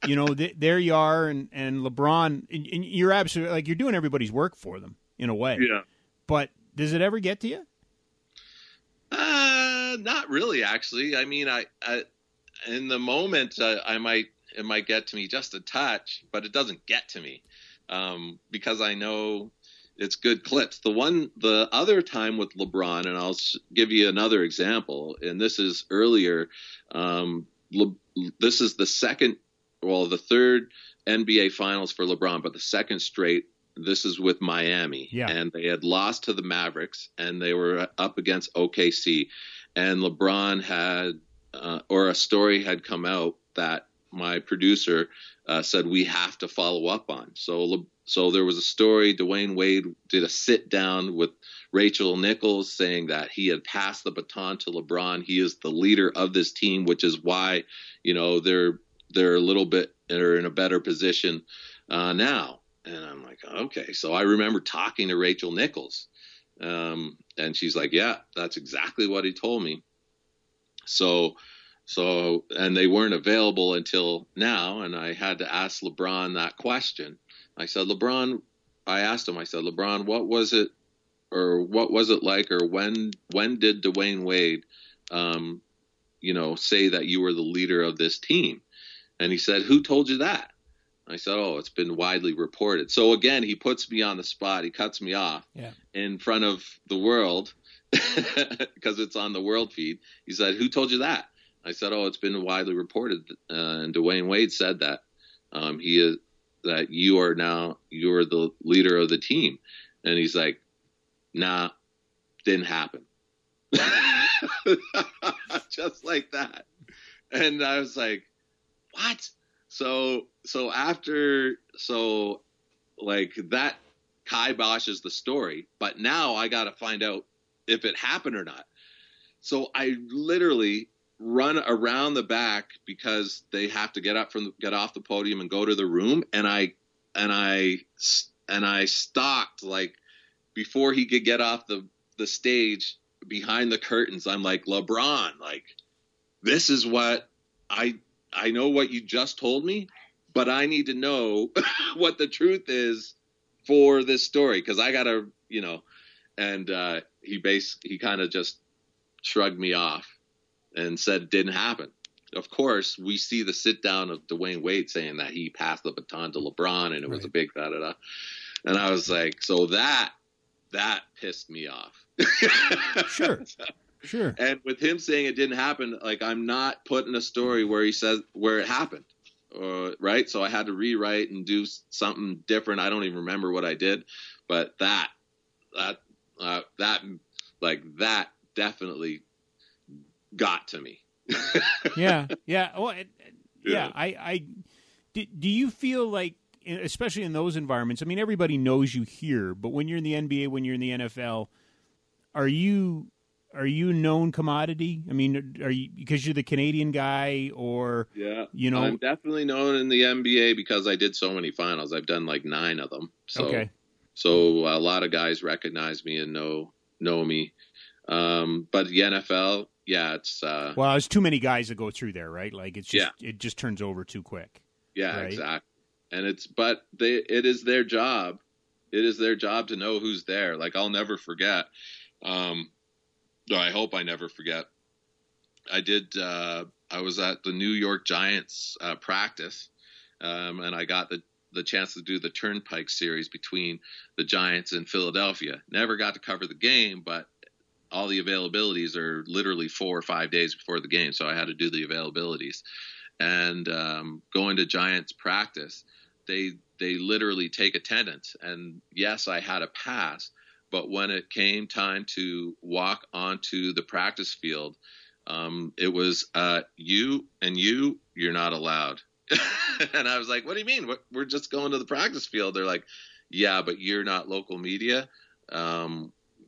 you know, there you are, and LeBron, and you're absolutely, like, you're doing everybody's work for them in a way. Yeah. But does it ever get to you? Not really, actually. I mean, I in the moment, it might get to me just a touch, but it doesn't get to me because I know it's good clips. The other time with LeBron, and I'll give you another example. And this is earlier. This is the third NBA Finals for LeBron, but the second straight. This is with Miami, and they had lost to the Mavericks, and they were up against OKC. And LeBron had, or a story had come out that my producer said we have to follow up on. So there was a story, Dwayne Wade did a sit down with Rachel Nichols saying that he had passed the baton to LeBron. He is the leader of this team, which is why, you know, they're a little bit in a better position now. And I'm like, okay. So I remember talking to Rachel Nichols and she's like, yeah, that's exactly what he told me. So, and they weren't available until now. And I had to ask LeBron that question. I asked him, LeBron, what was it like, or when did Dwayne Wade, say that you were the leader of this team? And he said, who told you that? I said, oh, it's been widely reported. So again, he puts me on the spot. He cuts me off in front of the world because it's on the world feed. He said, who told you that? I said, oh, it's been widely reported. And Dwayne Wade said that that you're the leader of the team. And he's like, nah, didn't happen. Just like that. And I was like, what? So that kiboshes the story, but now I got to find out if it happened or not. So I literally run around the back because they have to get off the podium and go to the room. And I stalked, like, before he could get off the stage, behind the curtains. I'm like, LeBron, like, this is what I know what you just told me, but I need to know what the truth is for this story. Cause I gotta, and he kind of just shrugged me off and said, it didn't happen. Of course, we see the sit down of Dwayne Wade saying that he passed the baton to LeBron and it was a big da-da-da. And I was like, so that pissed me off. Sure. Sure. And with him saying it didn't happen, like, I'm not putting a story where he says where it happened, right? So I had to rewrite and do something different. I don't even remember what I did, but that definitely got to me. Yeah. Well, yeah. I do you feel like, especially in those environments? I mean, everybody knows you here, but when you're in the NBA, when you're in the NFL, are you known commodity? I mean, are you, because you're the Canadian guy, or I'm definitely known in the NBA because I did so many finals. I've done like 9 of them. So a lot of guys recognize me and know know me. But the NFL, yeah, it's well, there's too many guys that go through there, right? Like it's just it just turns over too quick. Yeah, right? Exactly. And it's but they it is their job. It is their job to know who's there. Like I'll never forget. I hope I never forget. I did. I was at the New York Giants practice, and I got the chance to do the Turnpike series between the Giants and Philadelphia. Never got to cover the game, but all the availabilities are literally 4 or 5 days before the game, so I had to do the availabilities. And going to Giants practice, they literally take attendance. And yes, I had a pass, but when it came time to walk onto the practice field, it was you and you're not allowed. And I was like, what do you mean? We're just going to the practice field. They're like, yeah, but you're not local media.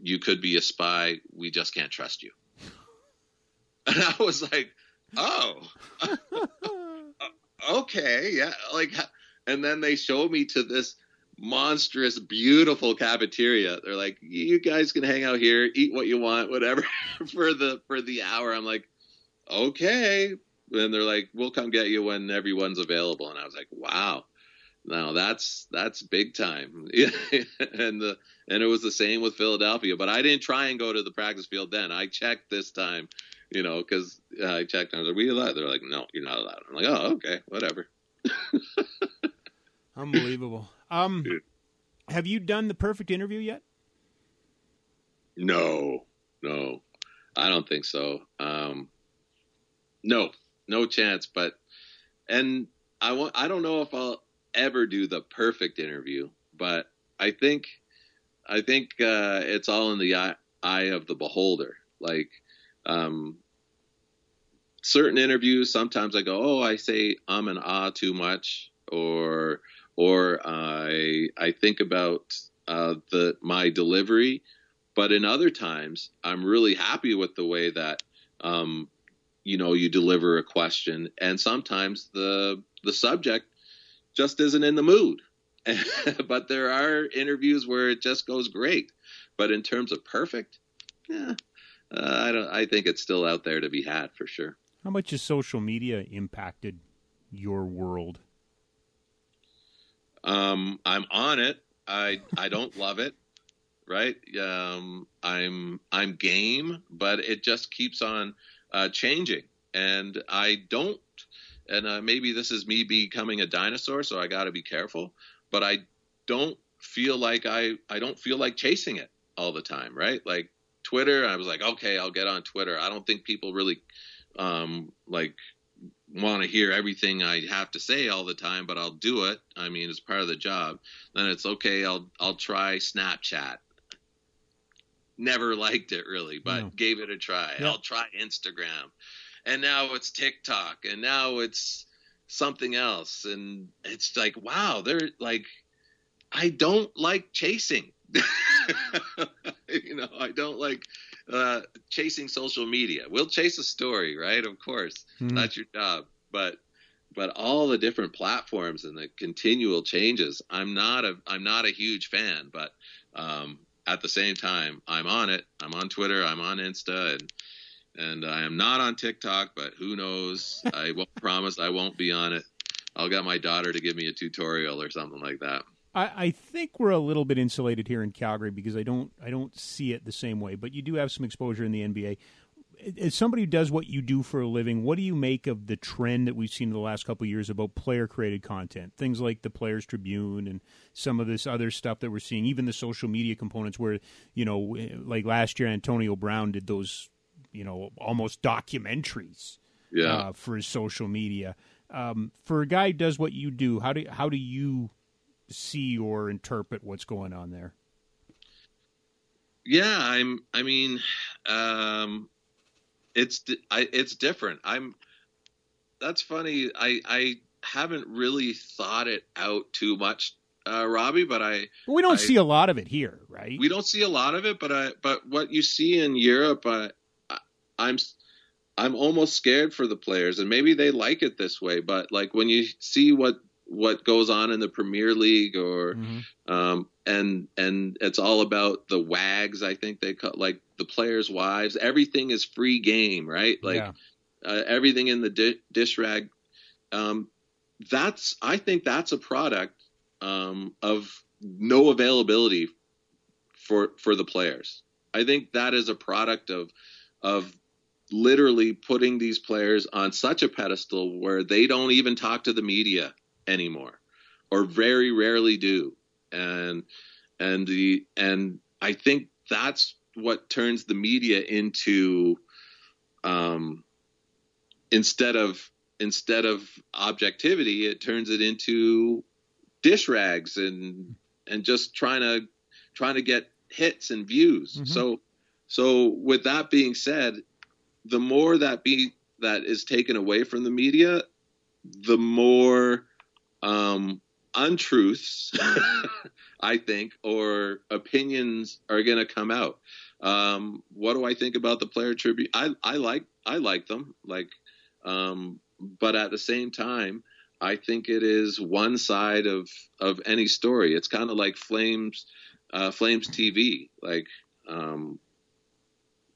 You could be a spy. We just can't trust you. And I was like, oh, okay. Yeah. Like, and then they showed me to this monstrous, beautiful cafeteria. They're like, you guys can hang out here, eat what you want, whatever, for the hour. I'm like, okay. And they're like, we'll come get you when everyone's available. And I was like, wow, now that's big time. And it was the same with Philadelphia, but I didn't try and go to the practice field then. I checked this time, because I checked and I was like, are we allowed? They're like, no, you're not allowed. I'm like, oh, okay, whatever. Unbelievable. Have you done the perfect interview yet? No, I don't think so. No chance. But, and I don't know if I'll ever do the perfect interview, but I think it's all in the eye of the beholder. Like, certain interviews, sometimes I go, oh, I say and ah too much, or I think about my delivery. But in other times, I'm really happy with the way that, you deliver a question, and sometimes the subject just isn't in the mood. But there are interviews where it just goes great. But in terms of perfect, I think it's still out there to be had for sure. How much has social media impacted your world? I'm on it. I don't love it. Right. I'm game, but it just keeps on changing. And I don't, and maybe this is me becoming a dinosaur, so I got to be careful, but I don't feel like chasing it all the time. Right. Like Twitter, I was like, okay, I'll get on Twitter. I don't think people really, want to hear everything I have to say all the time, but I'll do it. I mean, it's part of the job. Then it's okay. I'll try Snapchat. Never liked it really, but gave it a try. Yeah. I'll try Instagram, and now it's TikTok, and now it's something else. And it's like, wow, they're like, I don't like chasing, I don't like chasing social media. We'll chase a story, right? Of course, that's your job, but all the different platforms and the continual changes, I'm not a huge fan, but, at the same time, I'm on it. I'm on Twitter. I'm on Insta, and I am not on TikTok. But who knows? I won't promise I won't be on it. I'll get my daughter to give me a tutorial or something like that. I think we're a little bit insulated here in Calgary because I don't see it the same way. But you do have some exposure in the NBA. As somebody who does what you do for a living, what do you make of the trend that we've seen in the last couple of years about player-created content? Things like the Players Tribune and some of this other stuff that we're seeing, even the social media components where, like last year, Antonio Brown did those, almost documentaries for his social media. For a guy who does what you do, how do you see or interpret what's going on there? Yeah, it's different. That's funny. I haven't really thought it out too much, Robbie, but we don't see a lot of it here, right? We don't see a lot of it, but what you see in Europe, I'm almost scared for the players, and maybe they like it this way, but like when you see what what goes on in the Premier League, or and it's all about the WAGs. I think they call, like, the players' wives. Everything is free game, right? Like everything in the dish rag. That's, I think that's a product of no availability for the players. I think that is a product of literally putting these players on such a pedestal where they don't even talk to the media anymore, or very rarely do. And I think that's what turns the media into, instead of objectivity, it turns it into dish rags and just trying to get hits and views. Mm-hmm. So with that being said, the more that is taken away from the media, the more untruths, I think, or opinions are going to come out. What do I think about the player tribute? I like them, but at the same time, I think it is one side of any story. It's kind of like Flames TV.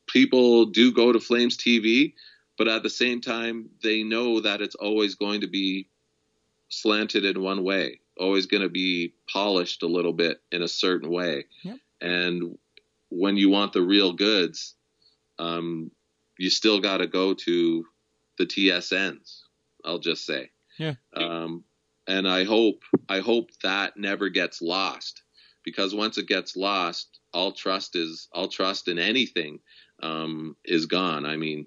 People do go to Flames TV, but at the same time, they know that it's always going to be slanted in one way, always going to be polished a little bit in a certain way. Yep. And when you want the real goods, you still got to go to the TSNs, I'll just say. Yeah. And I hope that never gets lost, because once it gets lost, all trust in anything is gone. I mean,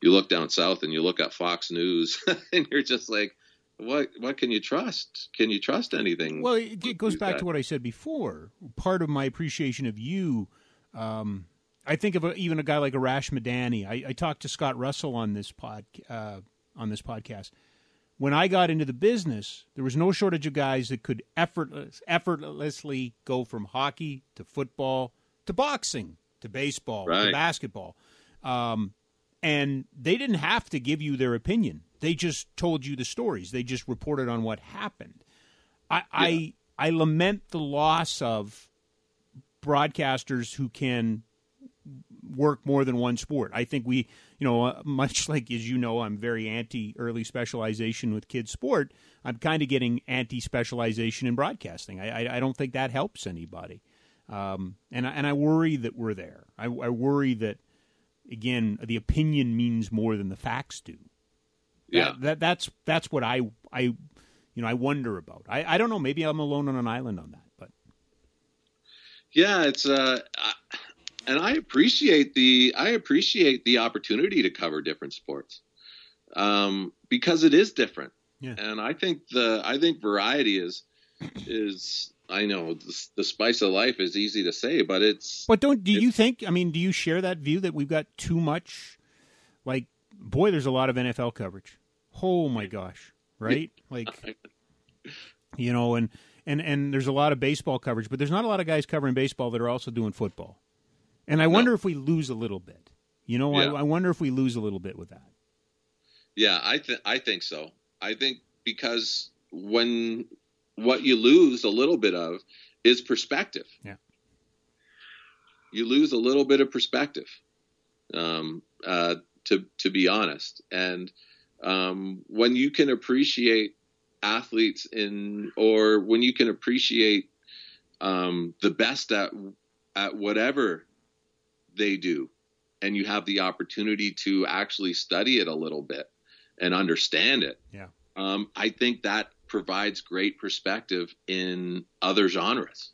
you look down south and you look at Fox News and you're just like, what can you trust? Can you trust anything? Well, it goes back to what I said before. Part of my appreciation of you, I think of even a guy like Arash Madani. I talked to Scott Russell on this podcast. When I got into the business, there was no shortage of guys that could effortlessly go from hockey to football to boxing to baseball to basketball. And they didn't have to give you their opinion. They just told you the stories. They just reported on what happened. I lament the loss of broadcasters who can work more than one sport. I think we, much like, as you know, I'm very anti-early specialization with kids' sport. I'm kind of getting anti-specialization in broadcasting. I don't think that helps anybody. And I worry that we're there. I worry that, again, the opinion means more than the facts do. Yeah. That's what I wonder about. I don't know. Maybe I'm alone on an island on that, but. Yeah, it's, and I appreciate the opportunity to cover different sports, because it is different. Yeah. And I think variety is I know the spice of life is easy to say, but it's. But you think? I mean, do you share that view that we've got too much? Like, boy, there's a lot of NFL coverage. Oh my gosh, right? Like, and there's a lot of baseball coverage, but there's not a lot of guys covering baseball that are also doing football. And I wonder if we lose a little bit. I wonder if we lose a little bit with that. Yeah, I think so. I think because what you lose a little bit of is perspective. Yeah. You lose a little bit of perspective, to be honest. And when you can appreciate athletes when you can appreciate the best at whatever they do, and you have the opportunity to actually study it a little bit and understand it. Yeah. I think that provides great perspective in other genres.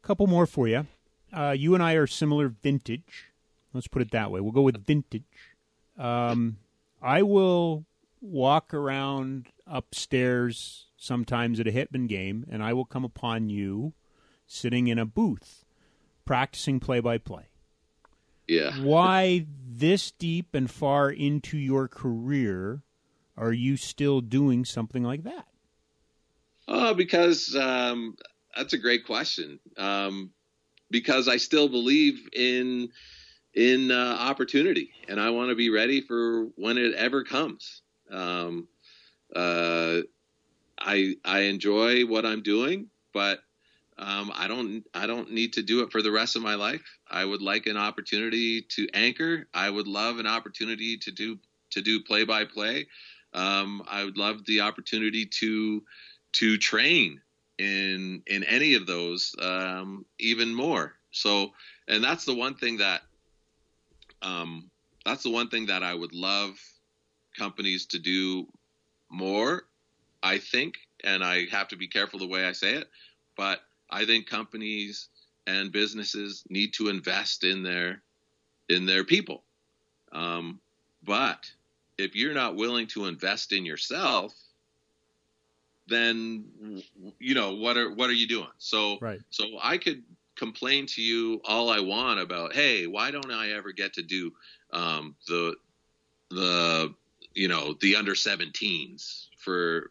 Couple more for you. You and I are similar vintage. Let's put it that way. We'll go with vintage. I will walk around upstairs sometimes at a Hitman game, and I will come upon you sitting in a booth, practicing play-by-play. Yeah. Why, this deep and far into your career, are you still doing something like that? Oh, because that's a great question. Because I still believe in opportunity, and I want to be ready for when it ever comes. I enjoy what I'm doing, but I don't need to do it for the rest of my life. I would like an opportunity to anchor. I would love an opportunity to do play by play. I would love the opportunity to train in any of those, even more. So, and that's the one thing that, I would love companies to do more, I think, and I have to be careful the way I say it, but I think companies and businesses need to invest in their people. But if you're not willing to invest in yourself, then, you know, what are you doing? So, right. So I could complain to you all I want about, hey, why don't I ever get to do the under 17s for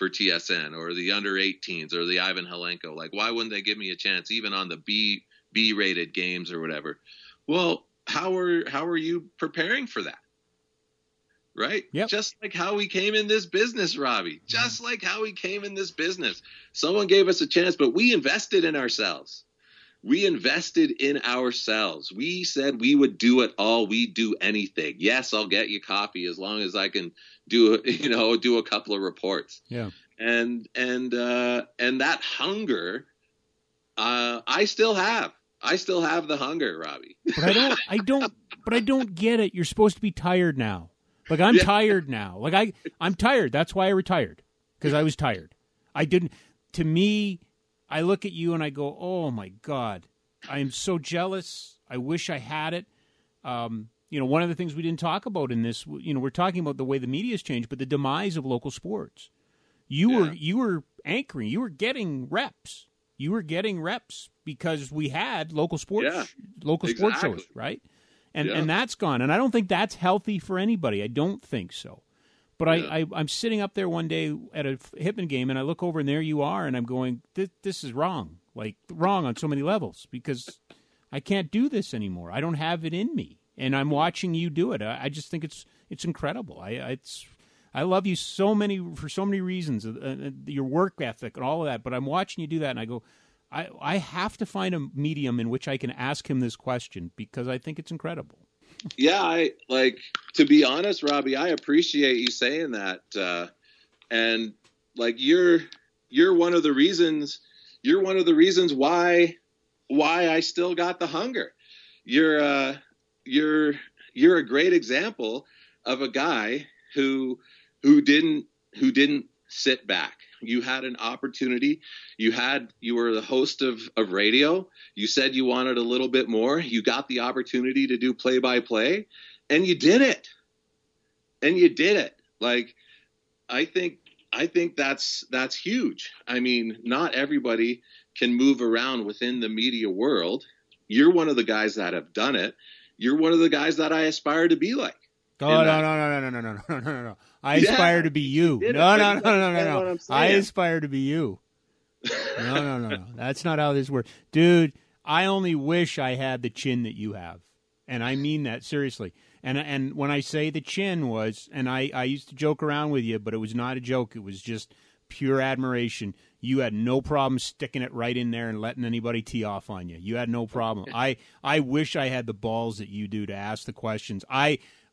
TSN, or the under 18s, or the Ivan Helenko? Like, why wouldn't they give me a chance even on the B rated games or whatever? Well, how are you preparing for that? Right? Yep. Just like how we came in this business, Robbie. Just like how we came in this business. Someone gave us a chance, but we invested in ourselves. We invested in ourselves. We said we would do it all. We do anything. Yes, I'll get you coffee as long as I can do a couple of reports. Yeah. And that hunger, I still have. I still have the hunger, Robbie. But I don't get it. You're supposed to be tired now. Like, I'm tired now. Like, I'm tired. That's why I retired, because I was tired. I didn't. To me, I look at you and I go, oh, my God, I am so jealous. I wish I had it. One of the things we didn't talk about in this, we're talking about the way the media's changed, but the demise of local sports. You were anchoring. You were getting reps. You were getting reps because we had local sports, sports shows, right? And that's gone. And I don't think that's healthy for anybody. I don't think so. But I'm sitting up there one day at a Hitman game, and I look over, and there you are, and I'm going, this is wrong. Like, wrong on so many levels, because I can't do this anymore. I don't have it in me. And I'm watching you do it. I just think it's incredible. I love you for so many reasons, your work ethic and all of that, but I'm watching you do that, and I go, I have to find a medium in which I can ask him this question, because I think it's incredible. Yeah, to be honest, Robbie, I appreciate you saying that. And like, you're one of the reasons why I still got the hunger. You're a great example of a guy who didn't sit back. You had an opportunity. You were the host of radio. You said you wanted a little bit more. You got the opportunity to do play by play, and you did it. Like, I think that's huge. I mean, not everybody can move around within the media world. You're one of the guys that have done it. You're one of the guys that I aspire to be like. Oh, no. I aspire to be you. No. I aspire to be you. No. That's not how this works. Dude, I only wish I had the chin that you have. And I mean that seriously. And when I say the chin was, and I used to joke around with you, but it was not a joke. It was just pure admiration. You had no problem sticking it right in there and letting anybody tee off on you. You had no problem. I wish I had the balls that you do to ask the questions.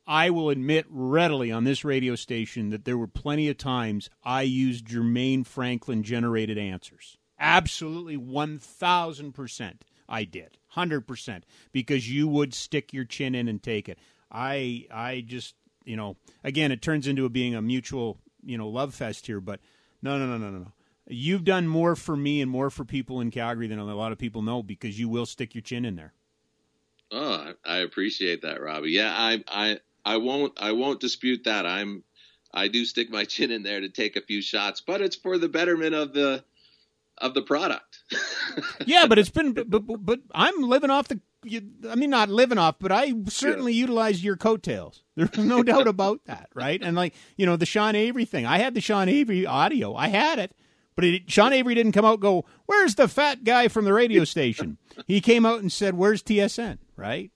I will admit readily on this radio station that there were plenty of times I used Jermaine Franklin generated answers. Absolutely 1,000% I did, 100%, because you would stick your chin in and take it. I just, again, it turns into being a mutual, love fest here, but no. You've done more for me and more for people in Calgary than a lot of people know, because you will stick your chin in there. Oh, I appreciate that, Robbie. Yeah, I won't dispute that. I do stick my chin in there to take a few shots, but it's for the betterment of the product. Yeah, but it's been, but I'm living off not living off, but I certainly utilize your coattails. There's no doubt about that. Right. And the Sean Avery thing, I had the Sean Avery audio. I had it, but Sean Avery didn't come out and go, where's the fat guy from the radio station? He came out and said, where's TSN? Right.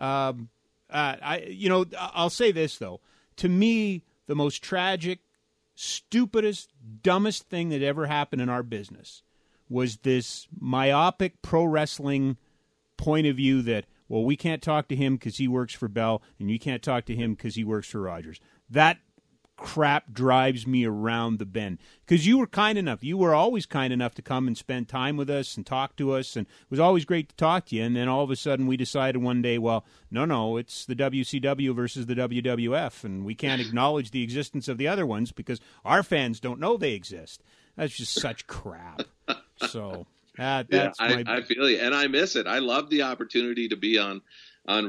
I'll say this though, to me, the most tragic stupidest, dumbest thing that ever happened in our business was this myopic pro wrestling point of view that, well, we can't talk to him because he works for Bell, and you can't talk to him because he works for Rogers. That crap drives me around the bend. Because you were kind enough. You were always kind enough to come and spend time with us and talk to us, and it was always great to talk to you. And then all of a sudden we decided one day, well, no, it's the WCW versus the WWF, and we can't acknowledge the existence of the other ones because our fans don't know they exist. That's just such crap. So that's I feel you, and I miss it. I love the opportunity to be on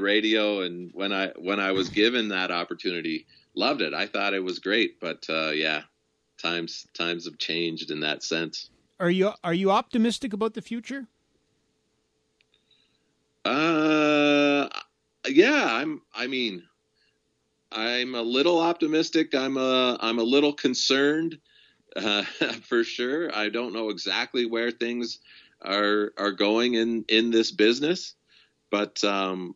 radio, and when I was given that opportunity, loved it. I thought it was great, but times have changed in that sense. Are you optimistic about the future? I'm a little optimistic. I'm a little concerned, for sure. I don't know exactly where things are going in this business, but we'll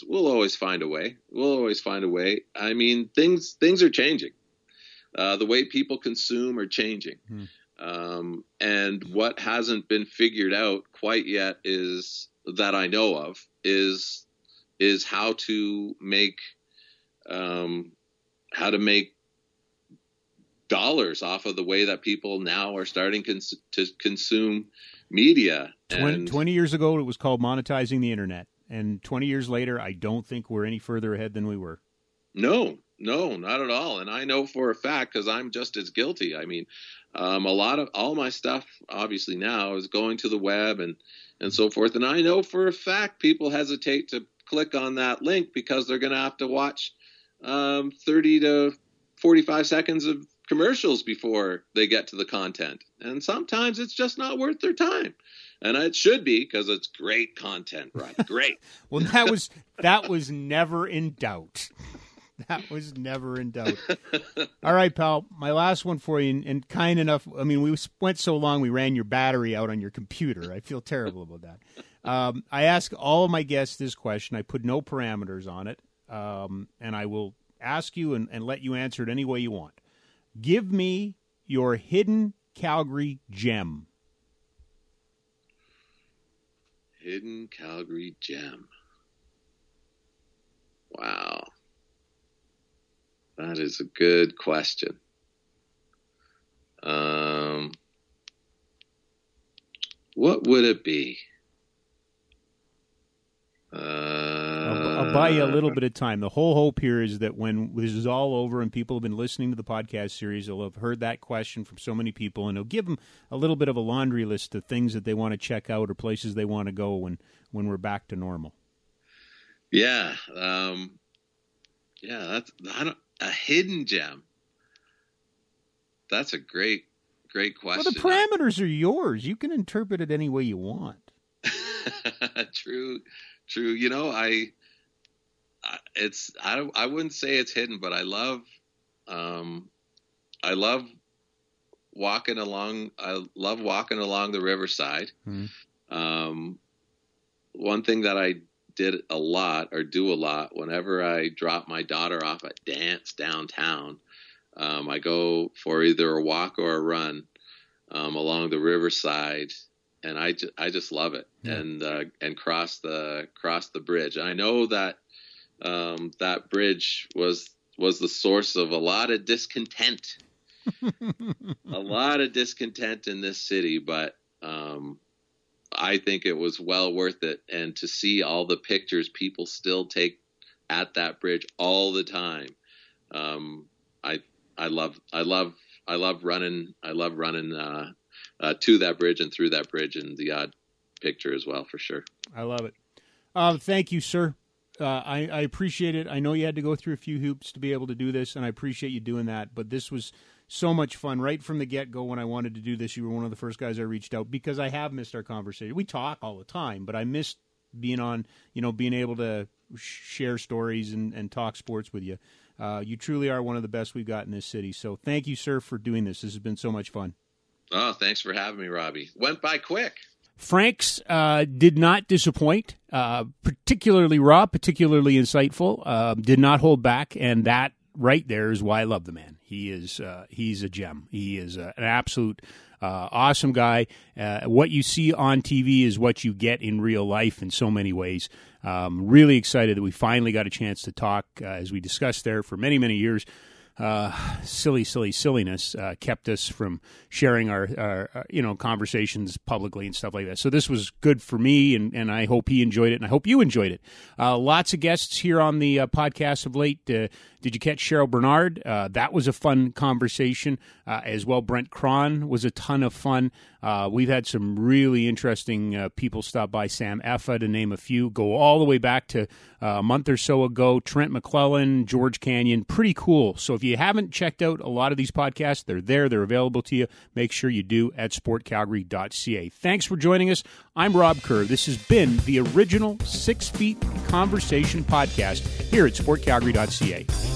always find a way. We'll always find a way. I mean, things are changing. The way people consume are changing. And what hasn't been figured out quite yet is that I know of is how to make dollars off of the way that people now are starting to consume media. 20 years ago, it was called monetizing the internet. And 20 years later, I don't think we're any further ahead than we were. No, not at all. And I know for a fact, because I'm just as guilty. I mean, a lot of all my stuff, obviously now, is going to the web and so forth. And I know for a fact people hesitate to click on that link because they're going to have to watch 30 to 45 seconds of commercials before they get to the content. And sometimes it's just not worth their time. And it should be, because it's great content, right? Great. Well, that was never in doubt. That was never in doubt. All right, pal, my last one for you, and kind enough, I mean, we went so long we ran your battery out on your computer. I feel terrible about that. I ask all of my guests this question. I put no parameters on it, and I will ask you and let you answer it any way you want. Give me your hidden Calgary gem. Hidden Calgary gem. Wow. That is a good question. What would it be? I'll buy you a little bit of time. The whole hope here is that when this is all over and people have been listening to the podcast series, they'll have heard that question from so many people, and it'll give them a little bit of a laundry list of things that they want to check out or places they want to go when we're back to normal. Yeah. That's a hidden gem. That's a great question. Well, the parameters are yours. You can interpret it any way you want. True. You know, I wouldn't say it's hidden, but I love walking along the riverside. One thing that I did a lot or do a lot whenever I drop my daughter off at dance downtown, I go for either a walk or a run, along the riverside. And I just love it, and cross the bridge. And I know that that bridge was the source of a lot of discontent, in this city. But I think it was well worth it, and to see all the pictures people still take at that bridge all the time. I love running. To that bridge and through that bridge, and the odd picture as well, for sure. I love it. Thank you, sir. I appreciate it. I know you had to go through a few hoops to be able to do this, and I appreciate you doing that. But this was so much fun. Right from the get-go when I wanted to do this, you were one of the first guys I reached out, because I have missed our conversation. We talk all the time, but I missed being on, being able to share stories and talk sports with you. You truly are one of the best we've got in this city. So thank you, sir, for doing this. This has been so much fun. Oh, thanks for having me, Robbie. Went by quick. Frank's did not disappoint, particularly raw, particularly insightful, did not hold back, and that right there is why I love the man. He is he's a gem. He is an absolute awesome guy. What you see on TV is what you get in real life in so many ways. Really excited that we finally got a chance to talk, as we discussed there for many, many years. Silliness kept us from sharing our conversations publicly and stuff like that. So this was good for me, and I hope he enjoyed it, and I hope you enjoyed it. Lots of guests here on the podcast of late. Did you catch Cheryl Bernard? That was a fun conversation as well. Brent Cron was a ton of fun. We've had some really interesting people stop by. Sam Effa, to name a few. Go all the way back to a month or so ago. Trent McClellan, George Canyon. Pretty cool. So if you haven't checked out a lot of these podcasts, they're there. They're available to you. Make sure you do at sportcalgary.ca. Thanks for joining us. I'm Rob Kerr. This has been the original 6 Feet Conversation podcast here at sportcalgary.ca.